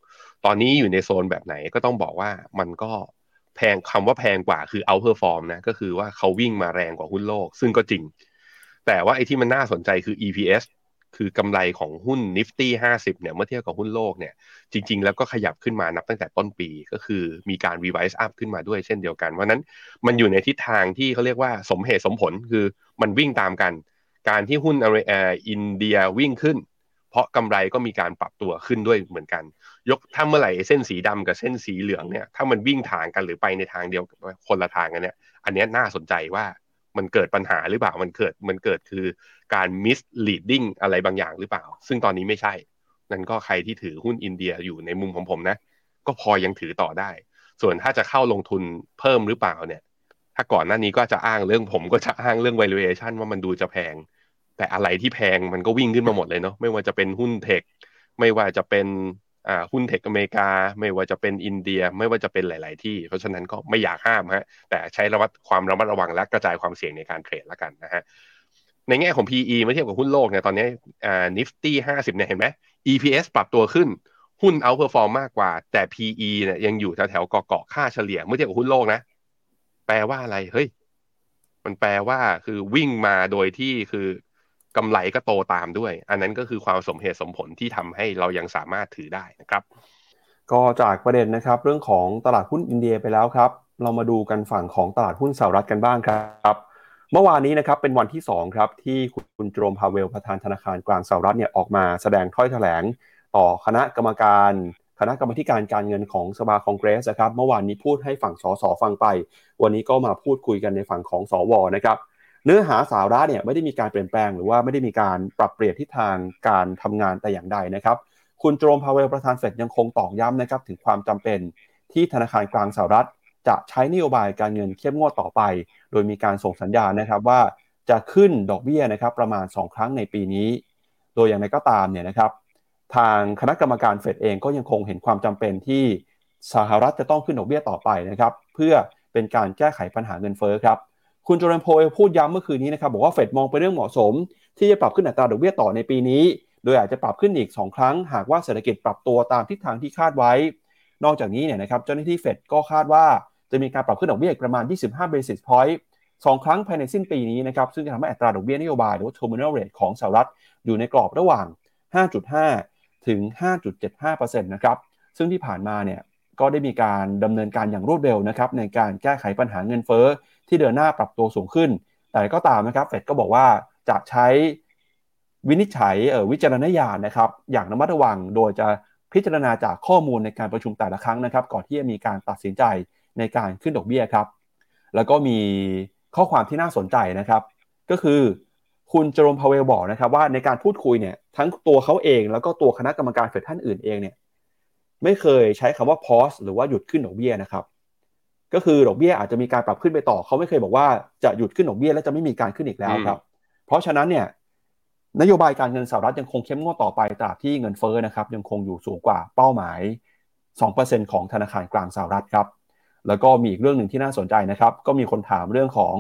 ตอนนี้อยู่ในโซนแบบไหนก็ต้องบอกว่ามันก็แพงคำว่าแพงกว่าคือเอาท์เพอร์ฟอร์มนะก็คือว่าเขาวิ่งมาแรงกว่าหุ้นโลกซึ่งก็จริงแต่ว่าไอ้ที่มันน่าสนใจคือ EPS คือกำไรของหุ้น Nifty 50 เนี่ยเมื่อเทียบกับหุ้นโลกเนี่ยจริงๆแล้วก็ขยับขึ้นมานับตั้งแต่ต้นปีก็คือมีการ revise up ขึ้นมาด้วยเช่นเดียวกันเพราะนั้นมันอยู่ในทิศทางที่เขาเรียกว่าสมเหตุสมผลคือมันวิ่งตามกันการที่หุ้นอินเดียวิ่งขึ้นเพราะกำไรก็มีการปรับตัวขึ้นด้วยเหมือนกันยกถ้าเมื่อไหร่เส้นสีดำกับเส้นสีเหลืองเนี่ยถ้ามันวิ่งทางกันหรือไปในทางเดียวคนละทางกันเนี่ยอันนี้น่าสนใจว่ามันเกิดปัญหาหรือเปล่ามันเกิดคือการ misleading อะไรบางอย่างหรือเปล่าซึ่งตอนนี้ไม่ใช่นั่นก็ใครที่ถือหุ้นอินเดียอยู่ในมุมของผมนะก็พอยังถือต่อได้ส่วนถ้าจะเข้าลงทุนเพิ่มหรือเปล่าเนี่ยถ้าก่อนหน้านี้ก็จะอ้างเรื่องผมก็จะอ้างเรื่อง valuation ว่ามันดูจะแพงแต่อะไรที่แพงมันก็วิ่งขึ้นมาหมดเลยเนาะไม่ว่าจะเป็นหุ้นเทคไม่ว่าจะเป็นหุ้นเทคอเมริกาไม่ว่าจะเป็นอินเดียไม่ว่าจะเป็นหลายๆที่เพราะฉะนั้นก็ไม่อยากห้ามฮะแต่ใช้ระมัดระวังและกระจายความเสี่ยงในการเทรดละกันนะฮะในแง่ของ PE เมื่อเทียบกับหุ้นโลกเนี่ยตอนนี้Nifty 50 เนี่ยเห็นไหม EPS ปรับตัวขึ้นหุ้นเอาท์เพอร์ฟอร์มมากกว่าแต่ PE เนี่ยยังอยู่แถวๆเกาะค่าเฉลี่ยเมื่อเทียบกับหุ้นโลกนะแปลว่าอะไรเฮ้ยมันแปลว่าคือวิ่งมาโดยที่คือกำไรก็โตตามด้วยอันนั้นก็คือความสมเหตุสมผลที่ทำให้เรายังสามารถถือได้นะครับก็จากประเด็นนะครับเรื่องของตลาดหุ้นอินเดียไปแล้วครับเรามาดูกันฝั่งของตลาดหุ้นสหรัฐกันบ้างครับเมื่อวานนี้นะครับเป็นวันที่2ครับที่คุณเจอโรม พาเวลประธานธนาคารกลางสหรัฐเนี่ยออกมาแสดงถ้อยแถลงต่อคณะกรรมการการเงินของสภาคองเกรสนะครับเมื่อวานนี้พูดให้ฝั่งสสฟังไปวันนี้ก็มาพูดคุยกันในฝั่งของสวนะครับเนื้อหาสาระเนี่ยไม่ได้มีการเปลี่ยนแปลงหรือว่าไม่ได้มีการปรับเปลี่ยนทิศทางการทำงานแต่อย่างใดนะครับคุณเจอโรม พาเวลประธานเฟดยังคงตอกย้ำนะครับถึงความจำเป็นที่ธนาคารกลางสหรัฐจะใช้นโยบายการเงินเข้มงวดต่อไปโดยมีการส่งสัญญาณนะครับว่าจะขึ้นดอกเบี้ยนะครับประมาณ2ครั้งในปีนี้โดยอย่างไรก็ตามเนี่ยนะครับทางคณะกรรมการเฟดเองก็ยังคงเห็นความจำเป็นที่สหรัฐจะต้องขึ้นดอกเบี้ยต่อไปนะครับเพื่อเป็นการแก้ไขปัญหาเงินเฟ้อครับคุณเจอโรม พาเวลพูดย้ำเมื่อคืนนี้นะครับบอกว่าเฟดมองเป็นเรื่องเหมาะสมที่จะปรับขึ้นอัตราดอกเบี้ยต่อในปีนี้โดยอาจจะปรับขึ้นอีก2ครั้งหากว่าเศรษฐกิจปรับตัวตามทิศทางที่คาดไว้นอกจากนี้เนี่ยนะครับเจ้าหน้าที่เฟดก็คาดว่าจะมีการปรับขึ้นดอกเบี้ยอีกประมาณ25 basis point 2ครั้งภายในสิ้นปีนี้นะครับซึ่งจะทำให้อัตราดอกเบี้ยนโยบายหรือว่า terminal rate ของสหรัฐอยู่ในกรอบระหว่าง 5.5 ถึง 5.75% นะครับซึ่งที่ผ่านมาเนี่ยก็ได้มีการดำเนินการอย่างรวดเร็วนะครับในการแก้ไขปัญหาเงินเฟ้อที่เดินหน้าปรับตัวสูงขึ้นแต่ก็ตามนะครับเฟดก็บอกว่าจะใช้วิจารณญาณนะครับอย่างระมัดระวังโดยจะพิจารณาจากข้อมูลในการประชุมแต่ละครั้งนะครับก่อนที่จะมีการตัดสินใจในการขึ้นดอกเบี้ยครับแล้วก็มีข้อความที่น่าสนใจนะครับก็คือคุณเจอโรม พาเวลบอกนะครับว่าในการพูดคุยเนี่ยทั้งตัวเขาเองแล้วก็ตัวคณะกรรมการเฟดท่านอื่นเองเนี่ยไม่เคยใช้คำว่า pause หรือว่าหยุดขึ้นดอกเบี้ยนะครับก็คือดอกเบี้ยอาจจะมีการปรับขึ้นไปต่อเขาไม่เคยบอกว่าจะหยุดขึ้นดอกเบี้ยและจะไม่มีการขึ้นอีกแล้วครับเพราะฉะนั้นเนี่ยนโยบายการเงินสหรัฐยังคงเข้มงวดต่อไปตราบที่เงินเฟ้อนะครับยังคงอยู่สูงกว่าเป้าหมาย 2% ของธนาคารกลางสหรัฐครับแล้วก็มีอีกเรื่องนึงที่น่าสนใจนะครับก็มีคนถามเรื่องของ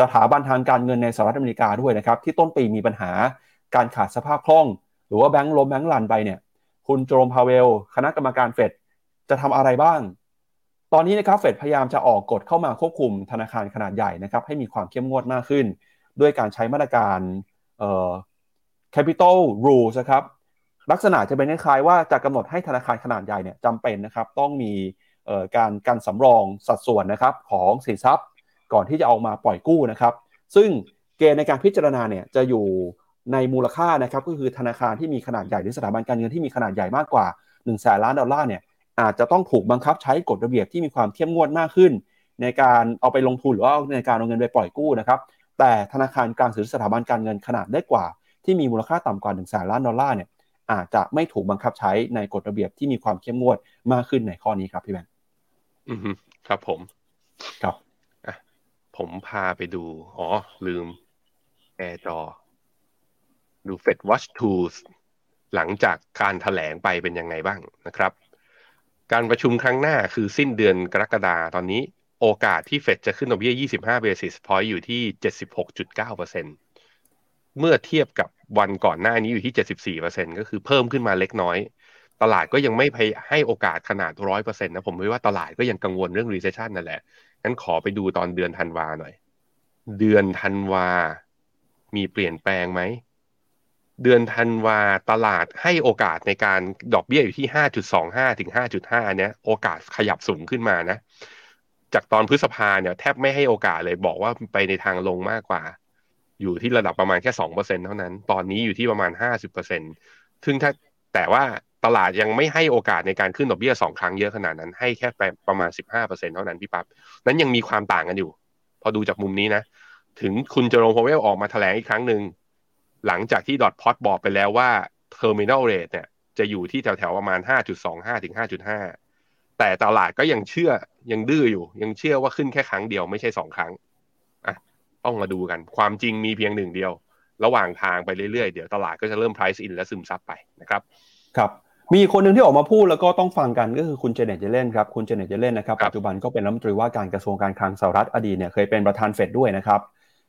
สถาบันทางการเงินในสหรัฐอเมริกาด้วยนะครับที่ต้นปีมีปัญหาการขาดสภาพคล่องหรือว่าแบงก์ล้มแบงก์รันไปเนี่ยคุณเจอโรม พาเวลคณะกรรมการเฟดจะทำอะไรบ้างตอนนี้นะครับเฟดพยายามจะออกกฎเข้ามาควบคุมธนาคารขนาดใหญ่นะครับให้มีความเข้มงวดมากขึ้นด้วยการใช้มาตรการcapital rules นะครับลักษณะจะเป็นคล้ายๆว่าจะกำหนดให้ธนาคารขนาดใหญ่เนี่ยจำเป็นนะครับต้องมีการสำรองสัดส่วนนะครับของสินทรัพย์ก่อนที่จะเอามาปล่อยกู้นะครับซึ่งเกณฑ์ในการพิจารณาเนี่ยจะอยู่ในมูลค่านะครับก็คือธนาคารที่มีขนาดใหญ่หรือสถาบันการเงินที่มีขนาดใหญ่มากกว่า $100,000,000เนี่ย อาจจะต้องถูกบังคับใช้กฎระเบียบที่มีความเข้มงวดมากขึ้นในการเอาไปลงทุนหรือว่าในการเอาเงินไปปล่อยกู้นะครับแต่ธนาคารกลางหรือสถาบันการเงินขนาดเล็กกว่าที่มีมูลค่าต่ำกว่า$100,000,000เนี่ยอาจจะไม่ถูกบังคับใช้ในกฎระเบียบที่มีความเข้มงวดมากขึ้นในข้อนี้ครับพี่แบงค์อือครับผมครับผมพาไปดูลืมแชร์จอดู Fed Watch Tools หลังจากการแถลงไปเป็นยังไงบ้างนะครับการประชุมครั้งหน้าคือสิ้นเดือนกรกฎาคมตอนนี้โอกาสที่ Fed จะขึ้นดอกเบี้ย25 basis point อยู่ที่ 76.9% เมื่อเทียบกับวันก่อนหน้านี้อยู่ที่ 74% ก็คือเพิ่มขึ้นมาเล็กน้อยตลาดก็ยังไม่ให้โอกาสขนาด 100% นะผมว่าตลาดก็ยังกังวลเรื่อง recession นั่นแหละงั้นขอไปดูตอนเดือนธันวาหน่อยเดือนธันวามีเปลี่ยนแปลงไหมเดือนธันวาตลาดให้โอกาสในการดอกเบี้ยอยู่ที่ 5.25 ถึง 5.5 เนี่ยโอกาสขยับสูงขึ้นมานะจากตอนพฤษภาเนี่ยแทบไม่ให้โอกาสเลยบอกว่าไปในทางลงมากกว่าอยู่ที่ระดับประมาณแค่ 2% เท่านั้นตอนนี้อยู่ที่ประมาณ 50% ซึ่งถ้าแต่ว่าตลาดยังไม่ให้โอกาสในการขึ้นดอกเบี้ย2ครั้งเยอะขนาดนั้นให้แค่ประมาณ 15% เท่านั้นพี่ปั๊บนั้นยังมีความต่างกันอยู่พอดูจากมุมนี้นะถึงคุณเจอโรม พาวเวลออกมาแถลงอีกครั้งนึงหลังจากที่ดอทพอตบอกไปแล้วว่า terminal rate เนี่ยจะอยู่ที่แถวๆประมาณ 5.25 ถึง 5.5 แต่ตลาดก็ยังเชื่อยังดื้ออยู่ยังเชื่อว่าขึ้นแค่ครั้งเดียวไม่ใช่2ครั้งต้องมาดูกันความจริงมีเพียงหนึ่งเดียวระหว่างทางไปเรื่อยๆเดี๋ยวตลาดก็จะเริ่ม price in และซึมซับไปนะครับครับมีคนหนึ่งที่ออกมาพูดแล้วก็ต้องฟังกันก็คือคุณเจเน็ตเยเลนครับคุณเจเน็ตเยเลนนะครับปัจจุบันก็เป็นรัฐมนตรีว่าการกระทรวงการคลังสหรัฐอดีตเนี่ยเคยเป็นประธานเฟดด้วยนะครับ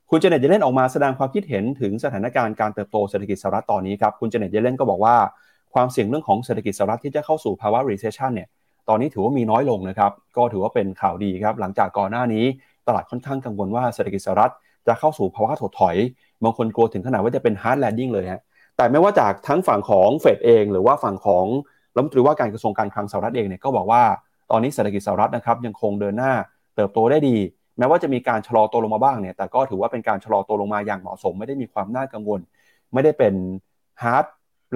คุณเจเน็ตเยเลนออกมาแสดงความคิดเห็นถึงสถานการณ์การเติบโตเศรษฐกิจสหรัฐตอนนี้ครับคุณเจเน็ตเยเลนก็บอกว่าความเสี่ยงเรื่องของเศรษฐกิจสหรัฐที่จะเข้าสู่ภาวะ recession เนี่ยตอนนี้ถือว่ามีน้อยลงนะครับก็ถือว่าเป็นข่าวดีครับหลังจากก่อนหน้านี้ตลาดค่อนข้างกังวลว่าเศรษฐกิจสหรัฐจะเข้าสู่ภาวะถดถอยบางคนกลัวถึงขนาดว่าจะเป็น hard landing เลยฮะแต่ไม่ว่าจากทั้งฝั่งของเฟดเองหรือว่าฝั่งของรัฐมนตรีว่าการกระทรวงการคลังสหรัฐเองเนี่ยก็บอกว่าตอนนี้เศรษฐกิจสหรัฐนะครับยังคงเดินหน้าเติบโตได้ดีแม้ว่าจะมีการชะลอตัวลงมาบ้างเนี่ยแต่ก็ถือว่าเป็นการชะลอตัวลงมาอย่างเหมาะสมไม่ได้มีความน่ากังวลไม่ได้เป็น hard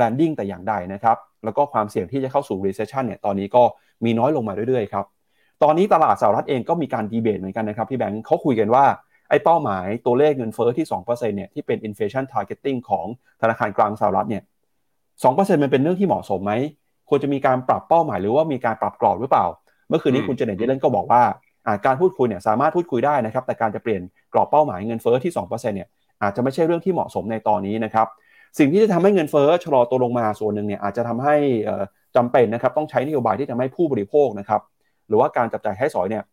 landing แต่อย่างใดนะครับแล้วก็ความเสี่ยงที่จะเข้าสู่ recession เนี่ยตอนนี้ก็มีน้อยลงมาเรื่อยๆครับตอนนี้ตลาดสหรัฐเองก็มีการดีเบตเหมือนกันนะครับพี่แบงค์เขาคุยกันว่าไอ้เป้าหมายตัวเลขเงินเฟ้อที่ 2% เนี่ยที่เป็น inflation targeting ของธนาคารกลางสหรัฐเนี่ย 2% มันเป็นเรื่องที่เหมาะสมไหมควรจะมีการปรับเป้าหมายหรือว่ามีการปรับกรอบหรือเปล่าเมื่อคืนนี้คุณเจเน็ตเยเลนก็บอกว่าการพูดคุยเนี่ยสามารถพูดคุยได้นะครับแต่การจะเปลี่ยนกรอบเป้าหมายเงินเฟ้อที่ 2% เนี่ยอาจจะไม่ใช่เรื่องที่เหมาะสมในตอนนี้นะครับสิ่งที่จะทำให้เงินเฟ้อชะลอตัวลงมาส่วนนึงเนี่ยอาจจะทำให้จำเป็นนะครับต้องใช้นโยบายที่ทำให้ผู้บริโภคนะครับหรือว่าการจับจ่ายใช้สอยเนี่ย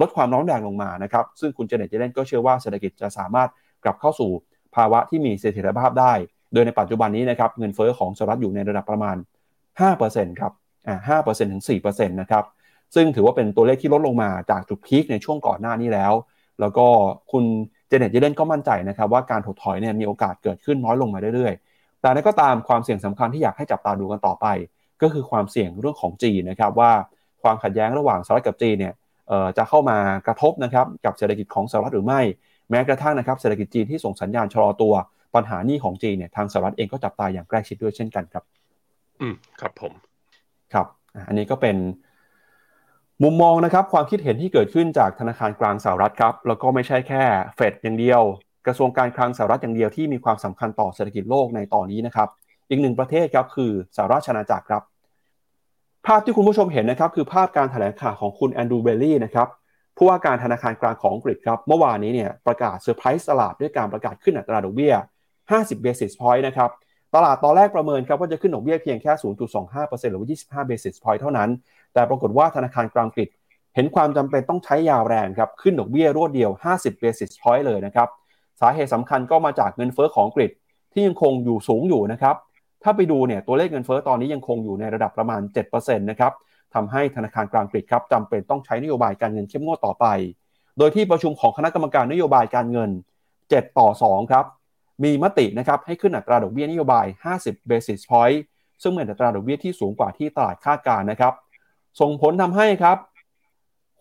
ลดความร้อนแรงลงมานะครับซึ่งคุณเจเน็ตเยเลนก็เชื่อว่าเศรษฐกิจจะสามารถกลับเข้าสู่ภาวะที่มีเสถียรภาพได้โดยในปัจจุบันนี้นะครับเงินเฟ้อของสหรัฐอยู่ในระดับประมาณ 5% ครับ5% ถึง 4% นะครับซึ่งถือว่าเป็นตัวเลขที่ลดลงมาจากจุดพีคในช่วงก่อนหน้านี้แล้วแล้วก็คุณเจเน็ตเยเลนก็มั่นใจนะครับว่าการถดถอยเนี่ยมีโอกาสเกิดขึ้นน้อยลงมาเรื่อยๆแต่นั่นก็ตามความเสี่ยงสำคัญที่อยากให้จับตาดูกันต่อไปก็คือความเสี่ยงเรื่องของจีนนะครับว่าความขัดแย้งระหว่างสหรัฐกับจีนเนี่ยจะเข้ามากระทบนะครับกับเศรษฐกิจของสหรัฐหรือไม่แม้กระทั่งนะครับเศรษฐกิจจีนที่ส่งสัญญาณชะลอตัวปัญหาหนี้ของจีนเนี่ยทางสหรัฐเองก็จับตาอย่างใกล้ชิดด้วยเช่นกันครับครับผมครับอันนี้ก็เป็นมุมมองนะครับความคิดเห็นที่เกิดขึ้นจากธนาคารกลางสหรัฐครับแล้วก็ไม่ใช่แค่เฟดอย่างเดียวกระทรวงการคลังสหรัฐอย่างเดียวที่มีความสำคัญต่อเศรษฐกิจโลกในตอนนี้นะครับอีกหนึ่งประเทศครับคือสหราชอาณาจักรครับภาพที่คุณผู้ชมเห็นนะครับคือภาพการแถลงข่าวของคุณแอนดรูว์ เบลลี่นะครับผู้ว่าการธนาคารกลางของอังกฤษครับเมื่อวานนี้เนี่ยประกาศเซอร์ไพรส์ตลาดด้วยการประกาศขึ้นอัตราดอกเบี้ย50 basis point นะครับตลาดตอนแรกประเมินครับว่าจะขึ้นดอกเบี้ยเพียงแค่ 0.25% หรือว่า25 basis point เท่านั้นแต่ปรากฏว่าธนาคารกลางอังกฤษเห็นความจำเป็นต้องใช้ยาวแรงครับขึ้นดอกเบี้ยรวดเดียว50 basis point เลยนะครับสาเหตุสำคัญก็มาจากเงินเฟ้อของอังกฤษที่ยังคงอยู่สูงอยู่นะครับถ้าไปดูเนี่ยตัวเลขเงินเฟ้อตอนนี้ยังคงอยู่ในระดับประมาณ 7% นะครับทำให้ธนาคารกลางอังกฤษครับจำเป็นต้องใช้นโยบายการเงินเข้มงวดต่อไปโดยที่ประชุมของคณะกรรมการนโยบายการเงิน7-2ครับมีมตินะครับให้ขึ้นอัตราดอกเบี้ยนโยบาย50 basis point ซึ่งเป็นอัตราดอกเบี้ยที่สูงกว่าที่ตลาดคาดการณ์นะครับส่งผลทำให้ครับ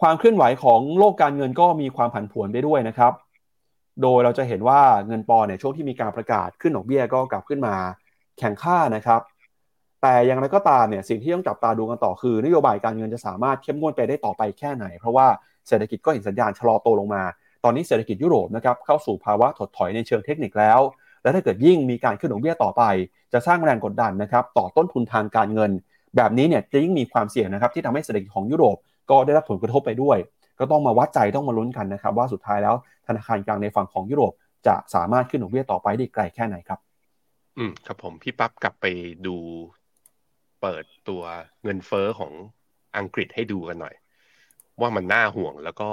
ความเคลื่อนไหวของโลกการเงินก็มีความผันผวนไปด้วยนะครับโดยเราจะเห็นว่าเงินปอนด์เนี่ยช่วงที่มีการประกาศขึ้นดอกเบี้ยก็กลับขึ้นมาแข่งค่านะครับ แต่อย่างไรก็ตามเนี่ยสิ่งที่ต้องจับตาดูกันต่อคือนโยบายการเงินจะสามารถเข้มงวดไปได้ต่อไปแค่ไหนเพราะว่าเศรษฐกิจก็เห็นสัญญาณชะลอตัวลงมาตอนนี้เศรษฐกิจยุโรปนะครับเข้าสู่ภาวะถดถอยในเชิงเทคนิคแล้วและถ้าเกิดยิ่งมีการขึ้นดอกเบี้ยต่อไปจะสร้างแรงกดดันนะครับต่อต้นทุนทางการเงินแบบนี้เนี่ยจะยิ่งมีความเสี่ยงนะครับที่ทำให้เศรษฐกิจของยุโรปก็ได้รับผลกระทบไปด้วยก็ต้องมาวัดใจต้องมาลุ้นกันนะครับว่าสุดท้ายแล้วธนาคารกลางในฝั่งของยุโรปจะสามารถขึ้นดอกเบี้ยต่อไปได้ไกลแค่ไหนครับครับผมพี่ปั๊บกลับไปดูเปิดตัวเงินเฟ้อของอังกฤษให้ดูกันหน่อยว่ามันน่าห่วงแล้วก็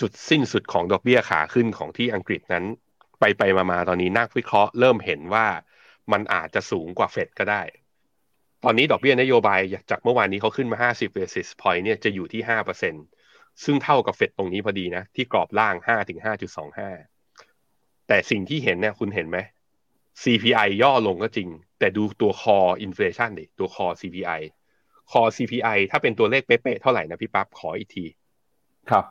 จุดสิ้นสุดของดอกเบี้ยขาขึ้นของที่อังกฤษนั้นไปมาตอนนี้นักวิเคราะห์เริ่มเห็นว่ามันอาจจะสูงกว่าเฟดก็ได้ตอนนี้ดอกเบี้ยนโยบายจากเมื่อวานนี้เขาขึ้นมา50 basis point เนี่ยจะอยู่ที่ 5% ซึ่งเท่ากับเฟดตรงนี้พอดีนะที่กรอบล่าง 5-5.25 แต่สิ่งที่เห็นเนี่ยคุณเห็นไหม CPI ย่อลงก็จริงแต่ดูตัว core inflation ดิตัว core CPI ถ้าเป็นตัวเลขเป๊ะๆเท่าไหร่นะพี่ปั๊บขออีกทีครับ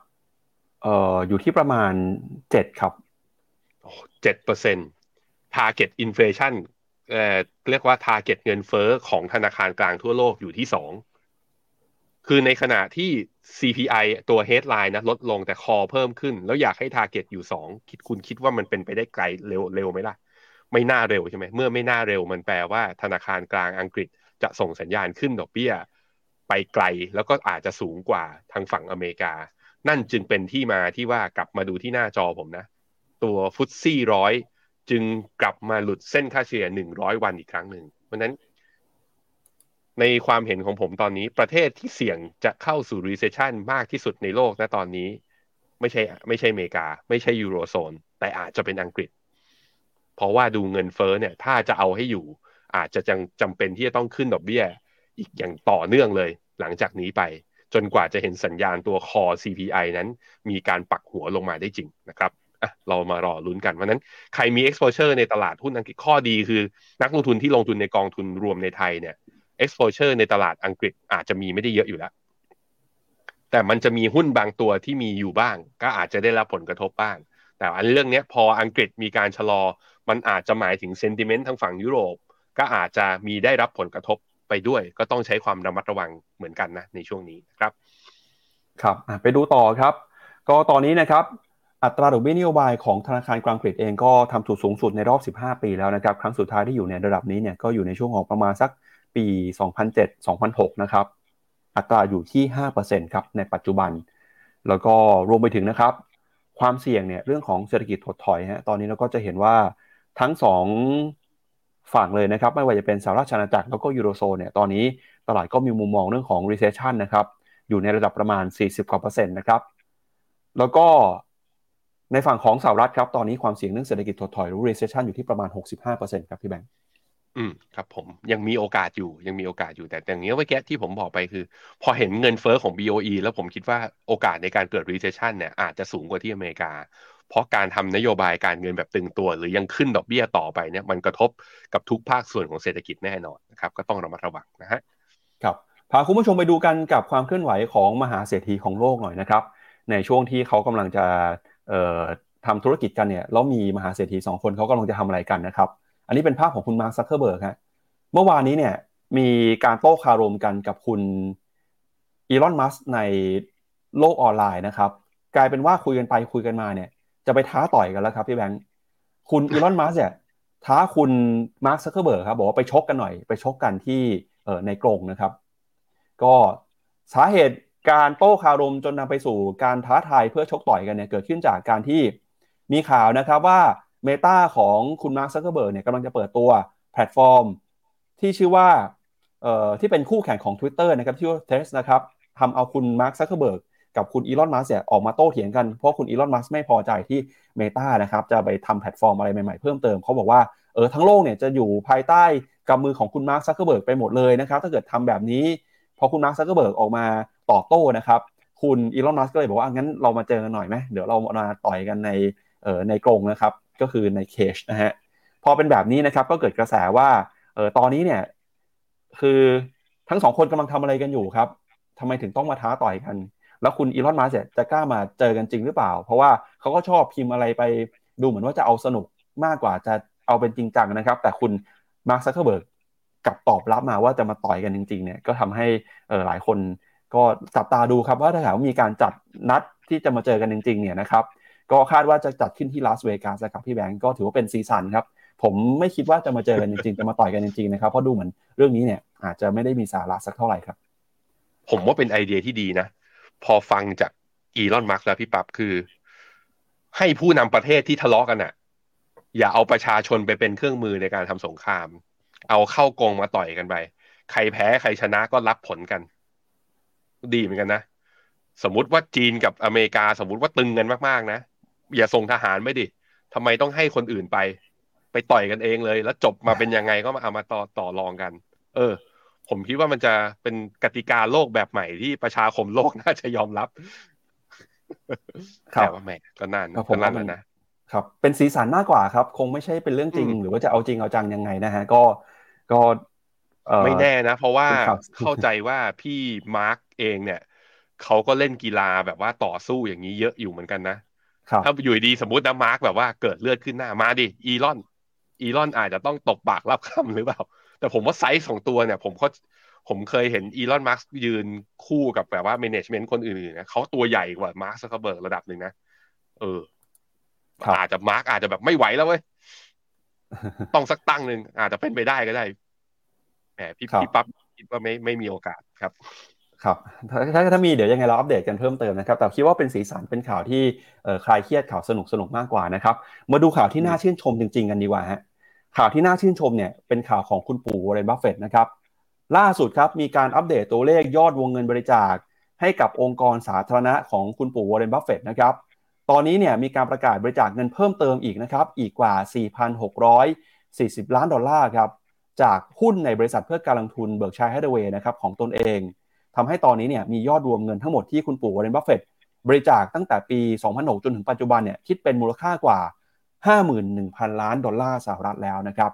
อยู่ที่ประมาณ7ครับ7% target inflation เรียกว่า target เงินเฟ้อของธนาคารกลางทั่วโลกอยู่ที่2คือในขณะที่ CPI ตัว headline นะลดลงแต่ core เพิ่มขึ้นแล้วอยากให้ target อยู่2คุณคิดว่ามันเป็นไปได้ไกลเร็วไหมล่ะไม่น่าเร็วใช่ไหมเมื่อไม่น่าเร็วมันแปลว่าธนาคารกลางอังกฤษจะส่งสัญญาณขึ้นดอกเบี้ยไปไกลแล้วก็อาจจะสูงกว่าทางฝั่งอเมริกานั่นจึงเป็นที่มาที่ว่ากลับมาดูที่หน้าจอผมนะตัวฟุตซี่100จึงกลับมาหลุดเส้นค่าเฉลี่ย100วันอีกครั้งหนึ่งเพราะฉะนั้นในความเห็นของผมตอนนี้ประเทศที่เสี่ยงจะเข้าสู่ recession มากที่สุดในโลกณตอนนี้ไม่ใช่อเมริกาไม่ใช่ยูโรโซนแต่อาจจะเป็นอังกฤษเพราะว่าดูเงินเฟ้อเนี่ยถ้าจะเอาให้อยู่อาจจะจำเป็นที่จะต้องขึ้นดอกเบี้ยอีกอย่างต่อเนื่องเลยหลังจากนี้ไปจนกว่าจะเห็นสัญญาณตัว Core CPI นั้นมีการปักหัวลงมาได้จริงนะครับเรามารอลุ้นกันเพราะนั้นใครมี exposure ในตลาดหุ้นอังกฤษข้อดีคือนักลงทุนที่ลงทุนในกองทุนรวมในไทยเนี่ย exposure ในตลาดอังกฤษอาจจะมีไม่ได้เยอะอยู่แล้วแต่มันจะมีหุ้นบางตัวที่มีอยู่บ้างก็อาจจะได้รับผลกระทบบ้างแต่อันเรื่องนี้พออังกฤษมีการชะลอมันอาจจะหมายถึง sentiment ทางฝั่งยุโรปก็อาจจะมีได้รับผลกระทบไปด้วยก็ต้องใช้ความระมัดระวังเหมือนกันนะในช่วงนี้ครับครับไปดูต่อครับก็ตอนนี้นะครับอัตราดอกเบี้ยนโยบายของธนาคารกลางอังกฤษเองก็ทำจุดสูงสุดในรอบ15ปีแล้วนะครับครั้งสุดท้ายที่อยู่ในระดับนี้เนี่ยก็อยู่ในช่วงของประมาณสักปี 2007-2006 นะครับอัตราอยู่ที่ 5% ครับในปัจจุบันแล้วก็รวมไปถึงนะครับความเสี่ยงเนี่ยเรื่องของเศรษฐกิจถดถอยฮะตอนนี้เราก็จะเห็นว่าทั้ง2ฝั่งเลยนะครับไม่ว่าจะเป็นสหราชอาณาจักรแล้วก็ยูโรโซนเนี่ยตอนนี้ตลาดก็มีมุมมองเรื่องของ recession นะครับอยู่ในระดับประมาณ 40% นะครับแล้วก็ในฝั่งของสหรัฐครับตอนนี้ความเสี่ยงเรื่องเศรษฐกิจถดถอยหรือ recession อยู่ที่ประมาณ 65% ครับพี่แบงค์ครับผมยังมีโอกาสอยู่แต่อย่างนี้เมื่อกี้ที่ผมบอกไปคือพอเห็นเงินเฟ้อของ BOE แล้วผมคิดว่าโอกาสในการเกิด recession เนี่ยอาจจะสูงกว่าที่อเมริกาเพราะการทำนโยบายการเงินแบบตึงตัวหรือยังขึ้นดอกเบี้ยต่อไปเนี่ยมันกระทบกับทุกภาคส่วนของเศรษฐกิจแน่นอนนะครับก็ต้องระมัดระวังนะฮะครับพาคุณผู้ชมไปดูกันกับความเคลื่อนไหวของมหาเศรษฐีของโลกหน่อยนะครับในช่วงที่เขากำลังจะทำธุรกิจกันเนี่ยแล้วมีมหาเศรษฐี2คนเขากำลังจะทำอะไรกันนะครับอันนี้เป็นภาพของคุณมาร์ค ซักเคอร์เบิร์กฮะเมื่อวานนี้เนี่ยมีการโต้คารมกันกับคุณอีลอน มัสก์ในโลกออนไลน์นะครับกลายเป็นว่าคุยกันไปคุยกันมาเนี่ยจะไปท้าต่อยกันแล้วครับพี่แบงค์คุณอีลอน มัสก์เนี่ยท้าคุณมาร์ค ซักเคอร์เบิร์กครับบอกว่าไปชกกันหน่อยไปชกกันที่ในกรงนะครับก็สาเหตุการโต้คารมจนนำไปสู่การท้าทายเพื่อชกต่อยกันเนี่ยเกิดขึ้นจากการที่มีข่าวนะครับว่าเมตาของคุณมาร์ค ซักเคอร์เบิร์กเนี่ยกำลังจะเปิดตัวแพลตฟอร์มที่ชื่อว่าที่เป็นคู่แข่งของ Twitter นะครับที่ชื่อ Threads นะครับทำเอาคุณมาร์ค ซักเคอร์เบิร์กกับคุณอีลอน มัสก์เนี่ยออกมาโต้เถียงกันเพราะคุณอีลอน มัสก์ไม่พอใจที่เมตานะครับจะไปทำแพลตฟอร์มอะไรใหม่ๆเพิ่มเติมเขาบอกว่าทั้งโลกเนี่ยจะอยู่ภายใต้กำมือของคุณมาร์ค ซักเคอร์เบิร์กไปหมดเลยนะครับถ้าเกิดทำแบบนี้พอคุณมาร์ค ซักเคอร์เบิร์กออกมาตอบโต้นะครับคุณอีลอน มัสก์ก็เลยบอกว่างั้นเรามาเจอกันหน่อยมั้ยเดี๋ยวเรามาต่อยกันในกรงนะครับก็คือในเคจนะฮะพอเป็นแบบนี้นะครับก็เกิดกระแสว่าตอนนี้เนี่ยคือทั้งสองคนกำลังทำอะไรกันอยู่ครับทำไมถึงต้องมาท้าต่อยกันแล้วคุณอีลอน มัสก์จะกล้ามาเจอกันจริงหรือเปล่าเพราะว่าเขาก็ชอบพิมพ์อะไรไปดูเหมือนว่าจะเอาสนุกมากกว่าจะเอาเป็นจริงจังนะครับแต่คุณมาร์ค ซักเคอร์เบิร์ก กับตอบรับมาว่าจะมาต่อยกันจริงๆเนี่ยก็ทำให้หลายคนก็จับตาดูครับว่าถ้าหากว่ามีการจัดนัดที่จะมาเจอกันจริงๆเนี่ยนะครับก็คาดว่าจะจัดขึ้นที่ลาสเวกัสนะครับพี่แบงก์ก็ถือว่าเป็นซีซั่นครับผมไม่คิดว่าจะมาเจอกันจริงๆจะมาต่อยกันจริงๆนะครับเพราะดูเหมือนเรื่องนี้เนี่ยอาจจะไม่ได้มีสาระสักเท่าไหร่ครับผมว่าเป็นไอเดียที่ดีนะพอฟังจากอีลอนมัสก์แล้วพี่ปั๊บคือให้ผู้นำประเทศที่ทะเลาะกันอ่ะอย่าเอาประชาชนไปเป็นเครื่องมือในการทำสงครามเอาเข้ากองมาต่อยกันไปใครแพ้ใครชนะก็รับผลกันดีเหมือนกันนะสมมุติว่าจีนกับอเมริกาสมมุติว่าตึงกันมากๆนะอย่าส่งทหารไม่ดิทำไมต้องให้คนอื่นไปต่อยกันเองเลยแล้วจบมาเป็นยังไงก็มาเอามาต่อรองกันผมคิดว่ามันจะเป็นกติกาโลกแบบใหม่ที่ประชาคมโลกน่าจะยอมรับแต่ว่าแม่ก็นานนะครับเป็นสีสันมากกว่าครับคงไม่ใช่เป็นเรื่องจริงหรือว่าจะเอาจริงเอาจังยังไงนะฮะก็ไม่แน่นะเพราะว่าเข้าใจว่าพี่มาร์คเองเนี่ยเขาก็เล่นกีฬาแบบว่าต่อสู้อย่างนี้เยอะอยู่เหมือนกันนะถ้าอยู่ดีสมมุตินะมาร์คแบบว่าเกิดเลือดขึ้นหน้ามาดิอีลอนอาจจะต้องตบปากรับคำหรือเปล่าแต่ผมว่าไซส์ของตัวเนี่ยผมเคยเห็นอีลอนมัสก์ยืนคู่กับแบบว่าแมเนจเมนต์คนอื่นๆนะเขาตัวใหญ่กว่ามาร์คซักเคอร์เบิร์กระดับหนึ่งนะอาจจะแบบไม่ไหวแล้วเว้ยต้องสักตั้งหนึ่งอาจจะเป็นไปได้ก็ได้แหมพี่ปั๊บคิดว่าไม่มีโอกาสครับครับถ้ามีเดี๋ยวยังไงเราอัปเดตกันเพิ่มเติมนะครับแต่คิดว่าเป็นสีสันเป็นข่าวที่คลายเครียดข่าวสนุกๆมากกว่านะครับมาดูข่าวที่น่าชื่นชมจริงๆกันดีกว่าฮะข่าวที่น่าชื่นชมเนี่ยเป็นข่าวของคุณปู่วอร์เรนบัฟเฟตต์นะครับล่าสุดครับมีการอัปเดตตัวเลขยอดวงเงินบริจาคให้กับองค์กรสาธารณะของคุณปู่วอร์เรนบัฟเฟตต์นะครับตอนนี้เนี่ยมีการประกาศบริจาคเงินเพิ่มเติมอีกนะครับอีกกว่า 4,640 ล้านดอลลาร์ครับจากหุ้นในบริษัทเพื่อการลงทุน Berkshire Hathaway นะครับของตนเองทำให้ตอนนี้เนี่ยมียอดรวมเงินทั้งหมดที่คุณปู่วอร์เรนบัฟเฟตต์บริจาคตั้งแต่ปี2006จนถึงปัจจุบันเนี่ยคิดเป็นมูลค่ากว่า51,000 ล้านดอลลาร์สหรัฐแล้วนะครับ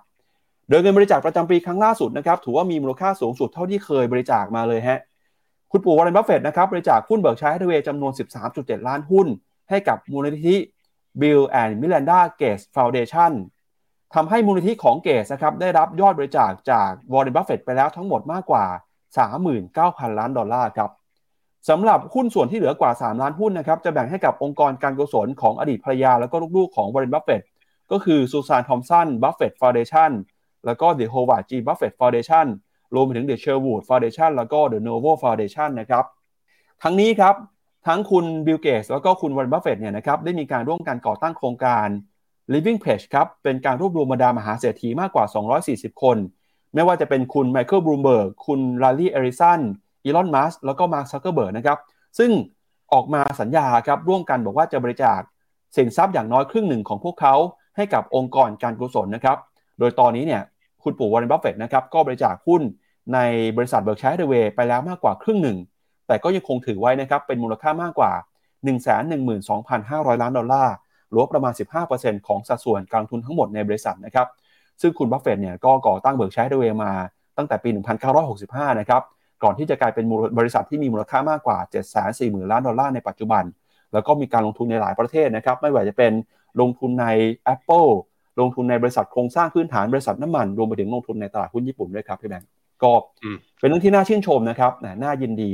โดยเงินบริจาคประจำปีครั้งล่าสุดนะครับถือว่ามีมูลค่าสูงสุดเท่าที่เคยบริจาคมาเลยฮะคุณปู่วอร์เรนบัฟเฟตต์นะครับบริจาคหุ้น Berkshire Hathaway จำนวน 13.7 ล้านหุ้นให้กับมูลนิธิ Bill and Melinda Gates Foundation ทำให้มูลนิธิของ Gates นะครับได้รับยอดบริจาคจากวอร์เรนบัฟเฟตต์ไปแล้วทั้งหมดมากกว่า 39,000 ล้านดอลลาร์ครับสำหรับหุ้นส่วนที่เหลือกว่า3ล้านหุ้นนะครับจะแบ่งให้กับองค์กรการกุศลของอดีตภรรยาแล้วก็ลูกๆของวอร์เรนบัฟเฟตต์ก็คือซูซานทอมสันบัฟเฟตต์ฟาวเดชั่นแล้วก็เดอะโฮวาร์ดจีบัฟเฟตต์ฟาวเดชั่นรวมไปถึงเดอะเชอร์วูดฟาวเดชั่นแล้วก็เดอะโนโวฟาวเดชั่นนะครับทั้งนี้ครับทั้งคุณบิลเกตส์แล้วก็คุณวอร์เรนบัฟเฟตต์เนี่ยนะครับได้มีการร่วมกันก่อตั้งโครงการ Living Pledge ครับเป็นการรวบรวมบรรดามหาเศรษฐีมากกว่า240คนไม่ว่าจะเป็นคุณไมเคิลบลูมเบิร์กคุณลารีแอริสันอีลอน มัสก์แล้วก็มาร์ค ซักเคอร์เบิร์กนะครับซึ่งออกมาสัญญาครับร่วมกันบอกว่าจะบริจาคสินทรัพย์อย่างน้อยครึ่งหนึ่งของพวกเขาให้กับองค์กรการกุศลนะครับโดยตอนนี้เนี่ยคุณปู่วอร์เรนบัฟเฟตต์นะครับก็บริจาคหุ้นในบริษัท Berkshire Hathaway ไปแล้วมากกว่าครึ่งหนึ่งแต่ก็ยังคงถือไว้นะครับเป็นมูลค่ามากกว่า 112,500 ล้านดอลลาร์หรือประมาณ 15% ของสัดส่วนการลงทุนทั้งหมดในบริษัทนะครับซึ่งคุณบัฟเฟตต์เนี่ยก็ก่อตั้ง Berkshire Hathaway มาตั้งแต่ปี 1965นะครับก่อนที่จะกลายเป็นบริษัทที่มีมูลค่ามากกว่า 740,000 ล้านดอลลาร์ในปัจจุบันแล้วก็มีการลงทุนในหลายประเทศนะครับไม่ว่าจะเป็นลงทุนใน Apple ลงทุนในบริษัทโครงสร้างพื้นฐานบริษัทน้ำมันรวมไปถึงลงทุนในตลาดหุ้นญี่ปุ่นด้วยครับพี่แบงก์ก็เป็นเรื่องที่น่าชื่นชมนะครับน่ายินดี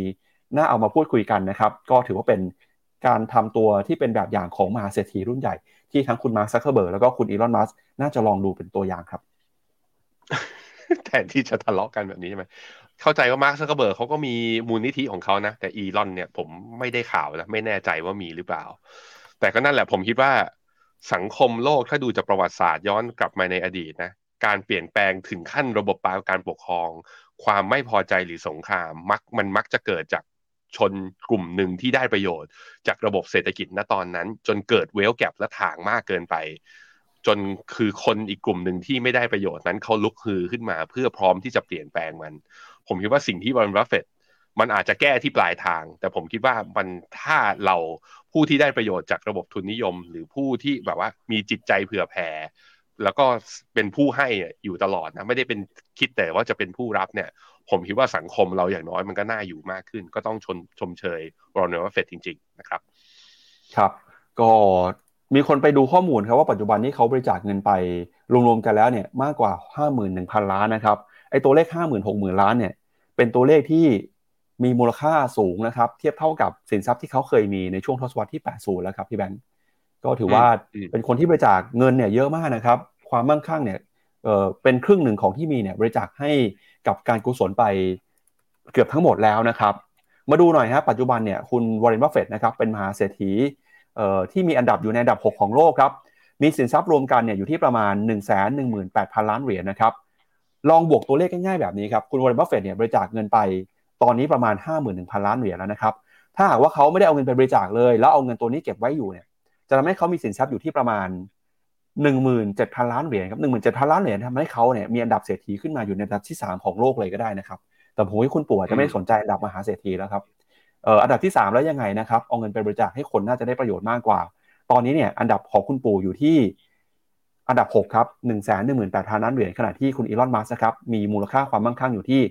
น่าเอามาพูดคุยกันนะครับก็ถือว่าเป็นการทำตัวที่เป็นแบบอย่างของมหาเศรษฐีรุ่นใหญ่ที่ทั้งคุณมาร์ค ซักเคอร์เบิร์กแล้วก็คุณอีลอน มัสก์น่าจะลองดูเป็นตัวอย่างครับแทนที่จะทะเลาะกันแบบนี้ใช่ไหมเข้าใจว่ามาร์ค ซักเคอร์เบิร์กเขาก็มีมูลนิธิของเขานะแต่อีลอนเนี่ยผมไม่ได้ข่าวนะไม่แน่ใจว่ามีหรือเปล่าแต่ก็นั่นแหละผมคิดว่าสังคมโลกถ้าดูจากประวัติศาสตร์ย้อนกลับมาในอดีตนะการเปลี่ยนแปลงถึงขั้นระบบการปกครองความไม่พอใจหรือสงครามมักจะเกิดจากชนกลุ่มหนึ่งที่ได้ประโยชน์จากระบบเศรษฐกิจณตอนนั้นจนเกิดเวลแก็ปและถ่างมากเกินไปจนคือคนอีกกลุ่มหนึ่งที่ไม่ได้ประโยชน์นั้นเขาลุกฮือขึ้นมาเพื่อพร้อมที่จะเปลี่ยนแปลงมันผมคิดว่าสิ่งที่วอร์เรน บัฟเฟตต์มันอาจจะแก้ที่ปลายทางแต่ผมคิดว่ามันถ้าเราผู้ที่ได้ประโยชน์จากระบบทุนนิยมหรือผู้ที่แบบว่ามีจิตใจเผื่อแผ่แล้วก็เป็นผู้ให้อยู่ตลอดนะไม่ได้เป็นคิดแต่ว่าจะเป็นผู้รับเนี่ยผมคิดว่าสังคมเราอย่างน้อยมันก็น่าอยู่มากขึ้นก็ต้องชมเชยวอร์เรน บัฟเฟตต์จริงๆนะครับครับก็มีคนไปดูข้อมูลครับว่าปัจจุบันนี้เขาบริจาคเงินไปรวมๆกันแล้วเนี่ยมากกว่า 51,000 ล้านนะครับ ไอ้ตัวเลข 50,000-60,000 ล้านเนี่ยเป็นตัวเลขที่มีมูลค่าสูงนะครับเทียบเท่ากับสินทรัพย์ที่เขาเคยมีในช่วงทศวรรษที่80แล้วครับพี่แบงค์ก็ถือว่าเป็นคนที่บริจาคเงินเนี่ยเยอะมากนะครับความมั่งคั่งเนี่ยเป็นครึ่งหนึ่งของที่มีเนี่ยบริจาคให้กับการกุศลไปเกือบทั้งหมดแล้วนะครับมาดูหน่อยฮะปัจจุบันเนี่ยคุณวอร์เรน บัฟเฟตต์นะครับเป็นมหาเศรษฐีที่มีอันดับอยู่ในอันดับ6ของโลกครับมีสินทรัพย์รวมกันเนี่ยอยู่ที่ประมาณ 118,000 ล้านเหรียญนะครับลองบวกตัวเลขง่ายๆแบบนี้ครับคุณวอร์เรน บัฟเฟตต์เนี่ยบริจาคเงินไปตอนนี้ประมาณ 51,000 ล้านเหรียญแล้วนะครับถ้าหากว่าเขาไม่ได้เอาเงินไปบริจาคเลยแล้วเอาเงินตัวนี้เก็บไว้อยู่เนี่ยจะทำให้เขามีสินทรัพย์อยู่ที่ประมาณ 17,000 ล้านเหรียญครับ 17,000 ล้านเหรียญทำให้เขาเนี่ยมีอันดับเศรษฐีขึ้นมาอยู่ในอันดับที่3ของโลกเลยก็ได้นะครับแต่ผมว่าคุณปู่อาจจะไม่สนใจอันดับมหาเศรษฐีแล้วครับอันดับที่3แล้วยังไงนะครับเอาเงินไปบริจาคให้คนน่าจะได้ประโยชน์มากกว่าตอนนี้เนี่ยอันดับของคุณปู่อยู่ที่อันดับ6ครับ 118,000 ล้านเหรียญขณะที่คุณอีลอน มัสก์ครับมีมูลค่าความมั่งคั่งอยู่ที่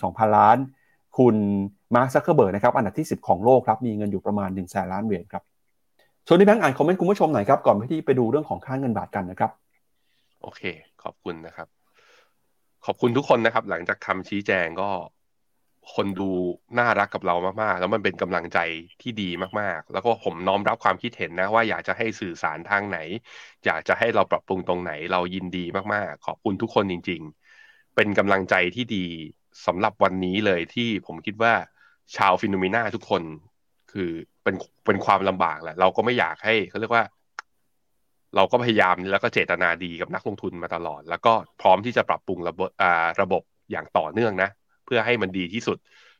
232,000 ล้านคุณมาร์ค ซักเคอร์เบิร์กนะครับอันดับที่10ของโลกครับมีเงินอยู่ประมาณ 100,000 ล้านเหรียญครับชวนที่แบงค์อ่านคอมเมนต์คุณผู้ชมหน่อยครับก่อนที่ไปดูเรื่องของค่าเงินบาทกันนะครับโอเคขอบคุณนะครับขอบคุณทุกคนนะครับหลังจากคำชี้แจงก็คนดูน่ารักกับเรามากๆแล้วมันเป็นกำลังใจที่ดีมากๆแล้วก็ผมน้อมรับความคิดเห็นนะว่าอยากจะให้สื่อสารทางไหนอยากจะให้เราปรับปรุงตรงไหนเรายินดีมากๆขอบคุณทุกคนจริงๆเป็นกำลังใจที่ดีสำหรับวันนี้เลยที่ผมคิดว่าชาวฟิโนเมนาทุกคนคือเป็นความลำบากแหละเราก็ไม่อยากให้เขาเรียกว่าเราก็พยายามแล้วก็เจตนาดีกับนักลงทุนมาตลอดแล้วก็พร้อมที่จะปรับปรุงระบบอย่างต่อเนื่องนะเพื่อให้มันดีที่สุด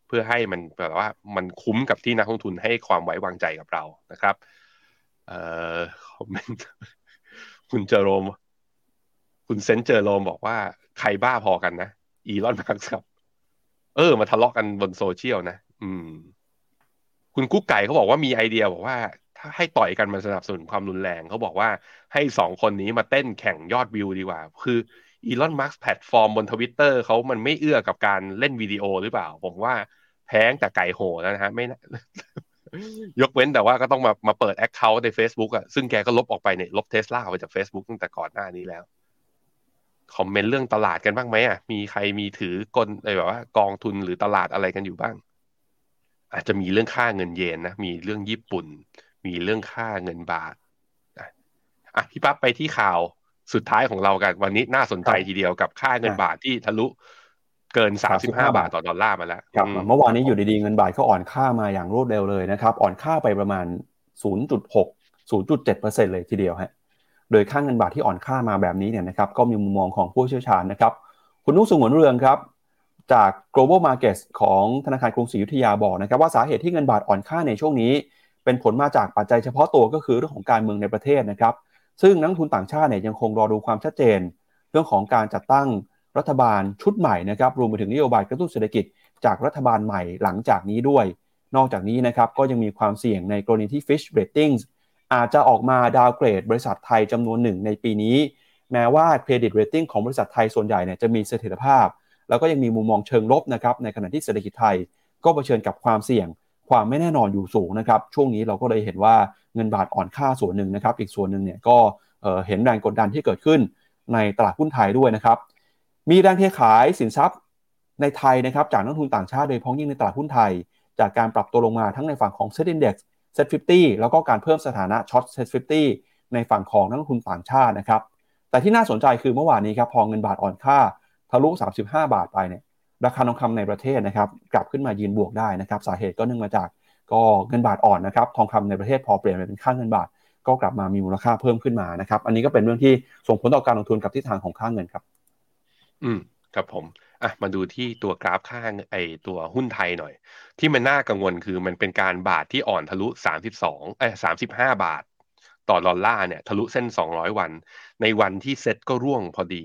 เพื่อให้มันแปลว่ามันคุ้มกับที่นักลงทุนให้ความไว้วางใจกับเรานะครับคอมเมนต์คุณเซนเจอโรมบอกว่าใครบ้าพอกันนะอีลอน มัสก์ครับมาทะเลาะกันบนโซเชียลนะคุณกุ๊กไก่เขาบอกว่ามีไอเดียบอกว่าถ้าให้ต่อยกันมันสนับสนุนความรุนแรงเขาบอกว่าให้2คนนี้มาเต้นแข่งยอดวิวดีกว่าคืออีลอน มัสก์แพลตฟอร์มบน Twitter เขามันไม่เอื้อกับการเล่นวิดีโอหรือเปล่าผมว่าแพ้แต่ไก่โหแล้วนะฮะไม่ ยกเว้นแต่ว่าก็ต้องมาเปิด account ใน Facebook อ่ะซึ่งแกก็ลบออกไปเนี่ยลบ Tesla ออกไปจาก Facebook ตั้งแต่ก่อนหน้านี้แล้วคอมเมนต์เรื่องตลาดกันบ้างมั้ยอ่ะมีใครมีถือกลอะไรแบบว่ากองทุนหรือตลาดอะไรกันอยู่บ้างอาจจะมีเรื่องค่าเงินเยนนะมีเรื่องญี่ปุ่นมีเรื่องค่าเงินบาทอ่ะพี่ปั๊บไปที่ข่าวสุดท้ายของเรากันวันนี้น่าสนใจทีเดียวกับค่าเงินบาทที่ทะลุเกิน35บาทต่อดอลลาร์มาแล้วครับเมื่อวานนี้อยู่ดีๆเงินบาทก็อ่อนค่ามาอย่างรวดเร็วเลยนะครับอ่อนค่าไปประมาณ 0.6 0.7% เลยทีเดียวฮะโดยค่าเงินบาทที่อ่อนค่ามาแบบนี้เนี่ยนะครับก็มีมุมมองของผู้เชี่ยวชาญนะครับคุณนุ้งสงวนเรืองครับจาก Global Markets ของธนาคารกรุงศรีอยุธยาบอกนะครับว่าสาเหตุที่เงินบาทอ่อนค่าในช่วงนี้เป็นผลมาจากปัจจัยเฉพาะตัวก็คือเรื่องของการเมืองในประเทศนะครับซึ่งนักทุนต่างชาติเนี่ยยังคงรอดูความชัดเจนเรื่องของการจัดตั้งรัฐบาลชุดใหม่นะครับรวมไปถึงนโยบายกระตุ้นเศรษฐกิจจากรัฐบาลใหม่หลังจากนี้ด้วยนอกจากนี้นะครับก็ยังมีความเสี่ยงในกรณีที่ Fitch Ratings อาจจะออกมาดาวน์เกรดบริษัทไทยจำนวนหนึ่งในปีนี้แม้ว่าเครดิตเรตติ้งของบริษัทไทยส่วนใหญ่เนี่ยจะมีเสถียรภาพแล้วก็ยังมีมุมมองเชิงลบนะครับในขณะที่เศรษฐกิจไทยก็เผชิญกับความเสี่ยงความไม่แน่นอนอยู่สูงนะครับช่วงนี้เราก็เลยเห็นว่าเงินบาทอ่อนค่าส่วนหนึ่งนะครับอีกส่วนหนึ่งเนี่ยก็เห็นแรงกดดันที่เกิดขึ้นในตลาดหุ้นไทยด้วยนะครับมีแรงเทขายสินทรัพย์ในไทยนะครับจากนักทุนต่างชาติโดยเฉพาะยิ่งในตลาดหุ้นไทยจากการปรับตัวลงมาทั้งในฝั่งของ Set Index Set 50แล้วก็การเพิ่มสถานะ Short Set 50ในฝั่งของนักทุนต่างชาตินะครับแต่ที่น่าสนใจคือเมื่อวานนี้ครับพอเงินบาทอ่อนค่าทะลุ35บาทไปเนี่ยราคาทองคำในประเทศนะครับกลับขึ้นมายืนบวกได้นะครับสาเหตุก็เนื่องมาจากก็เงินบาทอ่อนนะครับทองคำในประเทศพอเปลี่ยนเป็นค่าเงินบาทก็กลับมามีมูลค่าเพิ่มขึ้นมานะครับอันนี้ก็เป็นเรื่องที่ส่งผลต่อการลงทุนกับทิศทางของค่าเงินครับครับผมมาดูที่ตัวกราฟค่าตัวหุ้นไทยหน่อยที่มันน่ากังวลคือมันเป็นการบาทที่อ่อนทะลุ35บาทต่อดอลลาร์เนี่ยทะลุเส้น200วันในวันที่เซ็ตก็ร่วงพอดี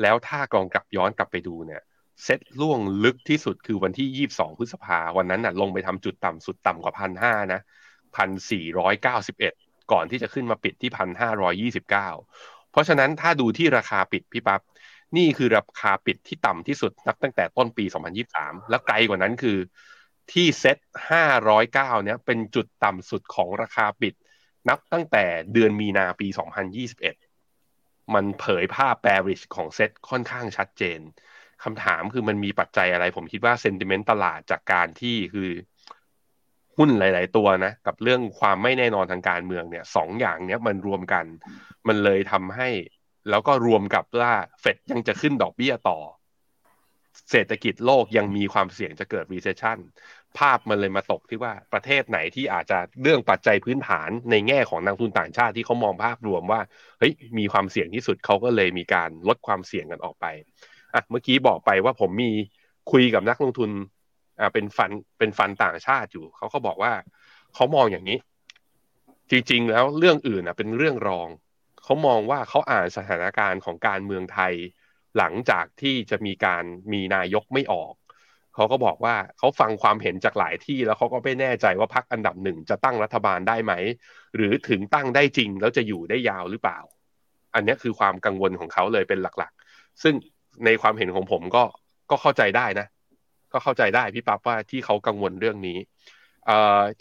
แล้วถ้ากองกลับย้อนกลับไปดูเนี่ยเซ็ตล่วงลึกที่สุดคือวันที่22พฤษภาวันนั้นน่ะลงไปทำจุดต่ำสุดต่ำกว่า 1,500 นะ 1,491 ก่อนที่จะขึ้นมาปิดที่ 1,529 เพราะฉะนั้นถ้าดูที่ราคาปิดพี่ปั๊บนี่คือราคาปิดที่ต่ำที่สุดนับตั้งแต่ต้นปี2023แล้วไกลกว่านั้นคือที่เซ็ต509เนี่ยเป็นจุดต่ำสุดของราคาปิดนับตั้งแต่เดือนมีนาปี2021มันเผยภาพ bearish ของเซ็ตค่อนข้างชัดเจน คำถามคือมันมีปัจจัยอะไรผมคิดว่าเซนติเมนต์ตลาดจากการที่คือหุ้นหลายๆตัวนะกับเรื่องความไม่แน่นอนทางการเมืองเนี่ย2อย่างเนี้ยมันรวมกันมันเลยทำให้แล้วก็รวมกับว่าเฟดยังจะขึ้นดอกเบี้ยต่อเศรษฐกิจโลกยังมีความเสี่ยงจะเกิด recession ภาพมันเลยมาตกที่ว่าประเทศไหนที่อาจจะเรื่องปัจจัยพื้นฐานในแง่ของนักทุนต่างชาติที่เขามองภาพรวมว่าเฮ้ยมีความเสี่ยงที่สุดเขาก็เลยมีการลดความเสี่ยงกันออกไปอ่ะเมื่อกี้บอกไปว่าผมมีคุยกับนักลงทุนเป็นฟันต่างชาติอยู่เขาก็บอกว่าเขามองอย่างนี้จริงๆแล้วเรื่องอื่นเป็นเรื่องรองเขามองว่าเขาอ่านสถานการณ์ของการเมืองไทยหลังจากที่จะมีการมีนายกไม่ออกเขาก็บอกว่าเขาฟังความเห็นจากหลายที่แล้วเขาก็ไม่แน่ใจว่าพรรคอันดับหนึ่งจะตั้งรัฐบาลได้ไหมหรือถึงตั้งได้จริงแล้วจะอยู่ได้ยาวหรือเปล่าอันนี้คือความกังวลของเขาเลยเป็นหลักๆซึ่งในความเห็นของผมก็เข้าใจได้นะก็เข้าใจได้พี่ปั๊บว่าที่เขากังวลเรื่องนี้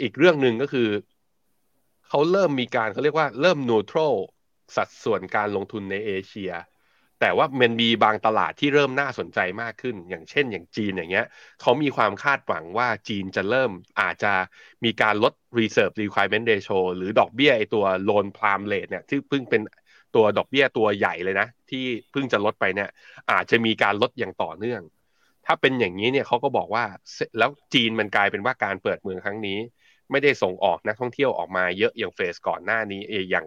อีกเรื่องนึงก็คือเขาเริ่มมีการเขาเรียกว่าเริ่ม neutral สัดส่วนการลงทุนในเอเชียแต่ว่ามันมีบางตลาดที่เริ่มน่าสนใจมากขึ้นอย่างเช่นอย่างจีนอย่างเงี้ยเขามีความคาดหวังว่าจีนจะเริ่มอาจจะมีการลด reserve requirement ratio หรือดอกเบี้ยไอตัว loan prime rate เนี่ยที่เพิ่งเป็นตัวดอกเบี้ยตัวใหญ่เลยนะที่เพิ่งจะลดไปเนี่ยอาจจะมีการลดอย่างต่อเนื่องถ้าเป็นอย่างนี้เนี่ยเขาก็บอกว่าแล้วจีนมันกลายเป็นว่าการเปิดเมืองครั้งนี้ไม่ได้ส่งออกนักท่องเที่ยวออกมาเยอะอย่างเฟสก่อนหน้านี้อย่าง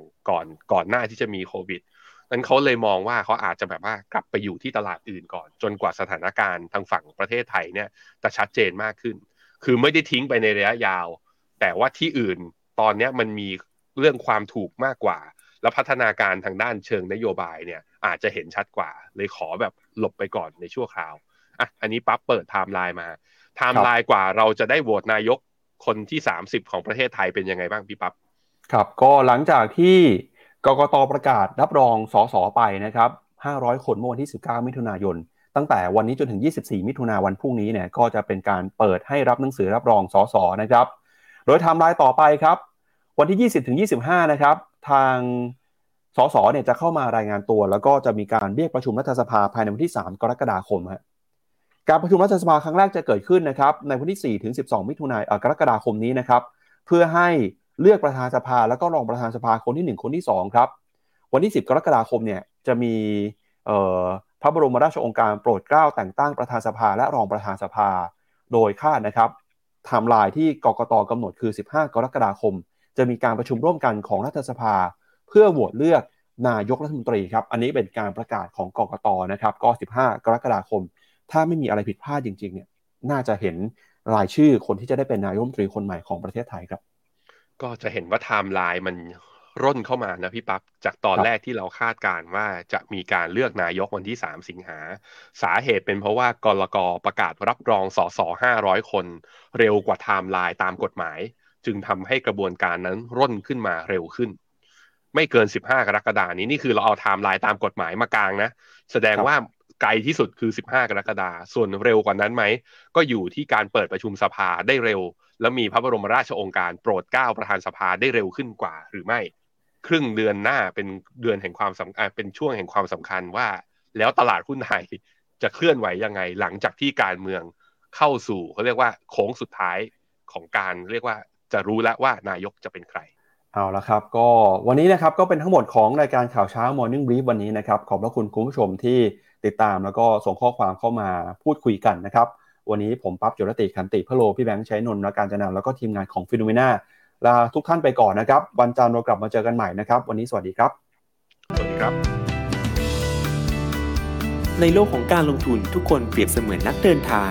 ก่อนหน้าที่จะมีโควิดนั้นเขาเลยมองว่าเขาอาจจะแบบว่ากลับไปอยู่ที่ตลาดอื่นก่อนจนกว่าสถานการณ์ทางฝั่งประเทศไทยเนี่ยจะชัดเจนมากขึ้นคือไม่ได้ทิ้งไปในระยะยาวแต่ว่าที่อื่นตอนนี้มันมีเรื่องความถูกมากกว่าและพัฒนาการทางด้านเชิงนโยบายเนี่ยอาจจะเห็นชัดกว่าเลยขอแบบหลบไปก่อนในชั่วคราวอันนี้ปั๊บเปิดไทม์ไลน์มาไทม์ไลน์กว่าเราจะได้โหวตนายกคนที่30ของประเทศไทยเป็นยังไงบ้างพี่ปั๊บครับก็หลังจากที่กกต.ประกาศรับรองสส.ไปนะครับ500คนเมื่อวันที่19มิถุนายนตั้งแต่วันนี้จนถึง24มิถุนายนวันพรุ่งนี้เนี่ยก็จะเป็นการเปิดให้รับหนังสือรับรองสส.นะครับโดยไทม์ไลน์ต่อไปครับวันที่20ถึง25นะครับทางสส.เนี่ยจะเข้ามารายงานตัวแล้วก็จะมีการเรียกประชุมรัฐสภาภายในวันที่3กรกฎาคมฮะการประชุมรัฐสภาครั้งแรกจะเกิดขึ้นนะครับในวันที่4ถึง12มิถุนายนกรกฎาคมนี้นะครับเพื่อให้เลือกประธานสภาแล้วก็รองประธานสภาคนที่1คนที่2ครับวันที่10กรกฎาคมเนี่ยจะมีพระบรมราชโองการโปรดเกล้าแต่งตั้งประธานสภาและรองประธานสภาโดยคาดนะครับไทม์ไลน์ที่กกต.กำหนดคือ15กรกฎาคมจะมีการประชุมร่วมกันของรัฐสภาเพื่อโหวตเลือกนายกรัฐมนตรีครับอันนี้เป็นการประกาศของกกต.นะครับก็15กรกฎาคมถ้าไม่มีอะไรผิดพลาดจริงๆเนี่ยน่าจะเห็นรายชื่อคนที่จะได้เป็นนายกรัฐมนตรีคนใหม่ของประเทศไทยครับก็จะเห็นว่าไทม์ไลน์มันร่นเข้ามานะพี่ปั๊บจากตอนแรกที่เราคาดการณ์ว่าจะมีการเลือกนายกวันที่3สิงหาสาเหตุเป็นเพราะว่ากลก.ประกาศรับรองสส500คนเร็วกว่าไทม์ไลน์ตามกฎหมายจึงทำให้กระบวนการนั้นร่นขึ้นมาเร็วขึ้นไม่เกิน15กรกฎาคมนี้นี่คือเราเอาไทม์ไลน์ตามกฎหมายมากางนะแสดงว่าไกลที่สุดคือ15กรกฎาคมส่วนเร็วกว่านั้นไหมก็อยู่ที่การเปิดประชุมสภาได้เร็วและมีพระบรมราชโองการโปรดเกล้าประธานสภาได้เร็วขึ้นกว่าหรือไม่ครึ่งเดือนหน้าเป็นเดือนแห่งความสำคัญเป็นช่วงแห่งความสำคัญว่าแล้วตลาดหุ้นไทยจะเคลื่อนไหวยังไงหลังจากที่การเมืองเข้าสู่เขาเรียกว่าโค้งสุดท้ายของการเรียกว่าจะรู้แล้วว่านายกจะเป็นใครเอาละครับก็วันนี้นะครับก็เป็นทั้งหมดของรายการข่าวเช้า Morning Brief วันนี้นะครับขอบพระคุณคุณผู้ชมที่ติดตามแล้วก็ส่งข้อความเข้ามาพูดคุยกันนะครับวันนี้ผมปั๊บจุรติขันติพโลพี่แบงค์ชัยนนท์และการจนานแล้วก็ทีมงานของ Phenomena ลาทุกท่านไปก่อนนะครับวันจันทร์เรากลับมาเจอกันใหม่นะครับวันนี้สวัสดีครับสวัสดีครับในโลกของการลงทุนทุกคนเปรียบเสมือนนักเดินทาง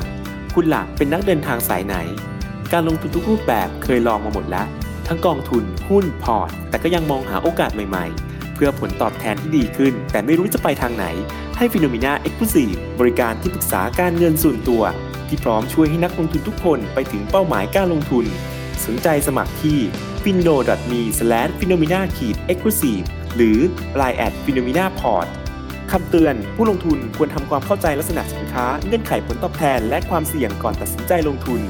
คุณหลักเป็นนักเดินทางสายไหนการลงทุนทุกรูปแบบเคยลองมาหมดแล้วทั้งกองทุนหุ้นพอร์ตแต่ก็ยังมองหาโอกาสใหม่ๆเพื่อผลตอบแทนที่ดีขึ้นแต่ไม่รู้จะไปทางไหนให้ Phenomena Exclusive บริการที่ปรึกษาการเงินส่วนตัวที่พร้อมช่วยให้นักลงทุนทุกคนไปถึงเป้าหมายการลงทุนสนใจสมัครที่ fino.me/phenomena-exclusive หรือ line@phenomenaport คำเตือนผู้ลงทุนควรทำความเข้าใจลักษณะสินค้าเงื่อนไขผลตอบแทนและความเสี่ยงก่อนตัดสินใจลงทุน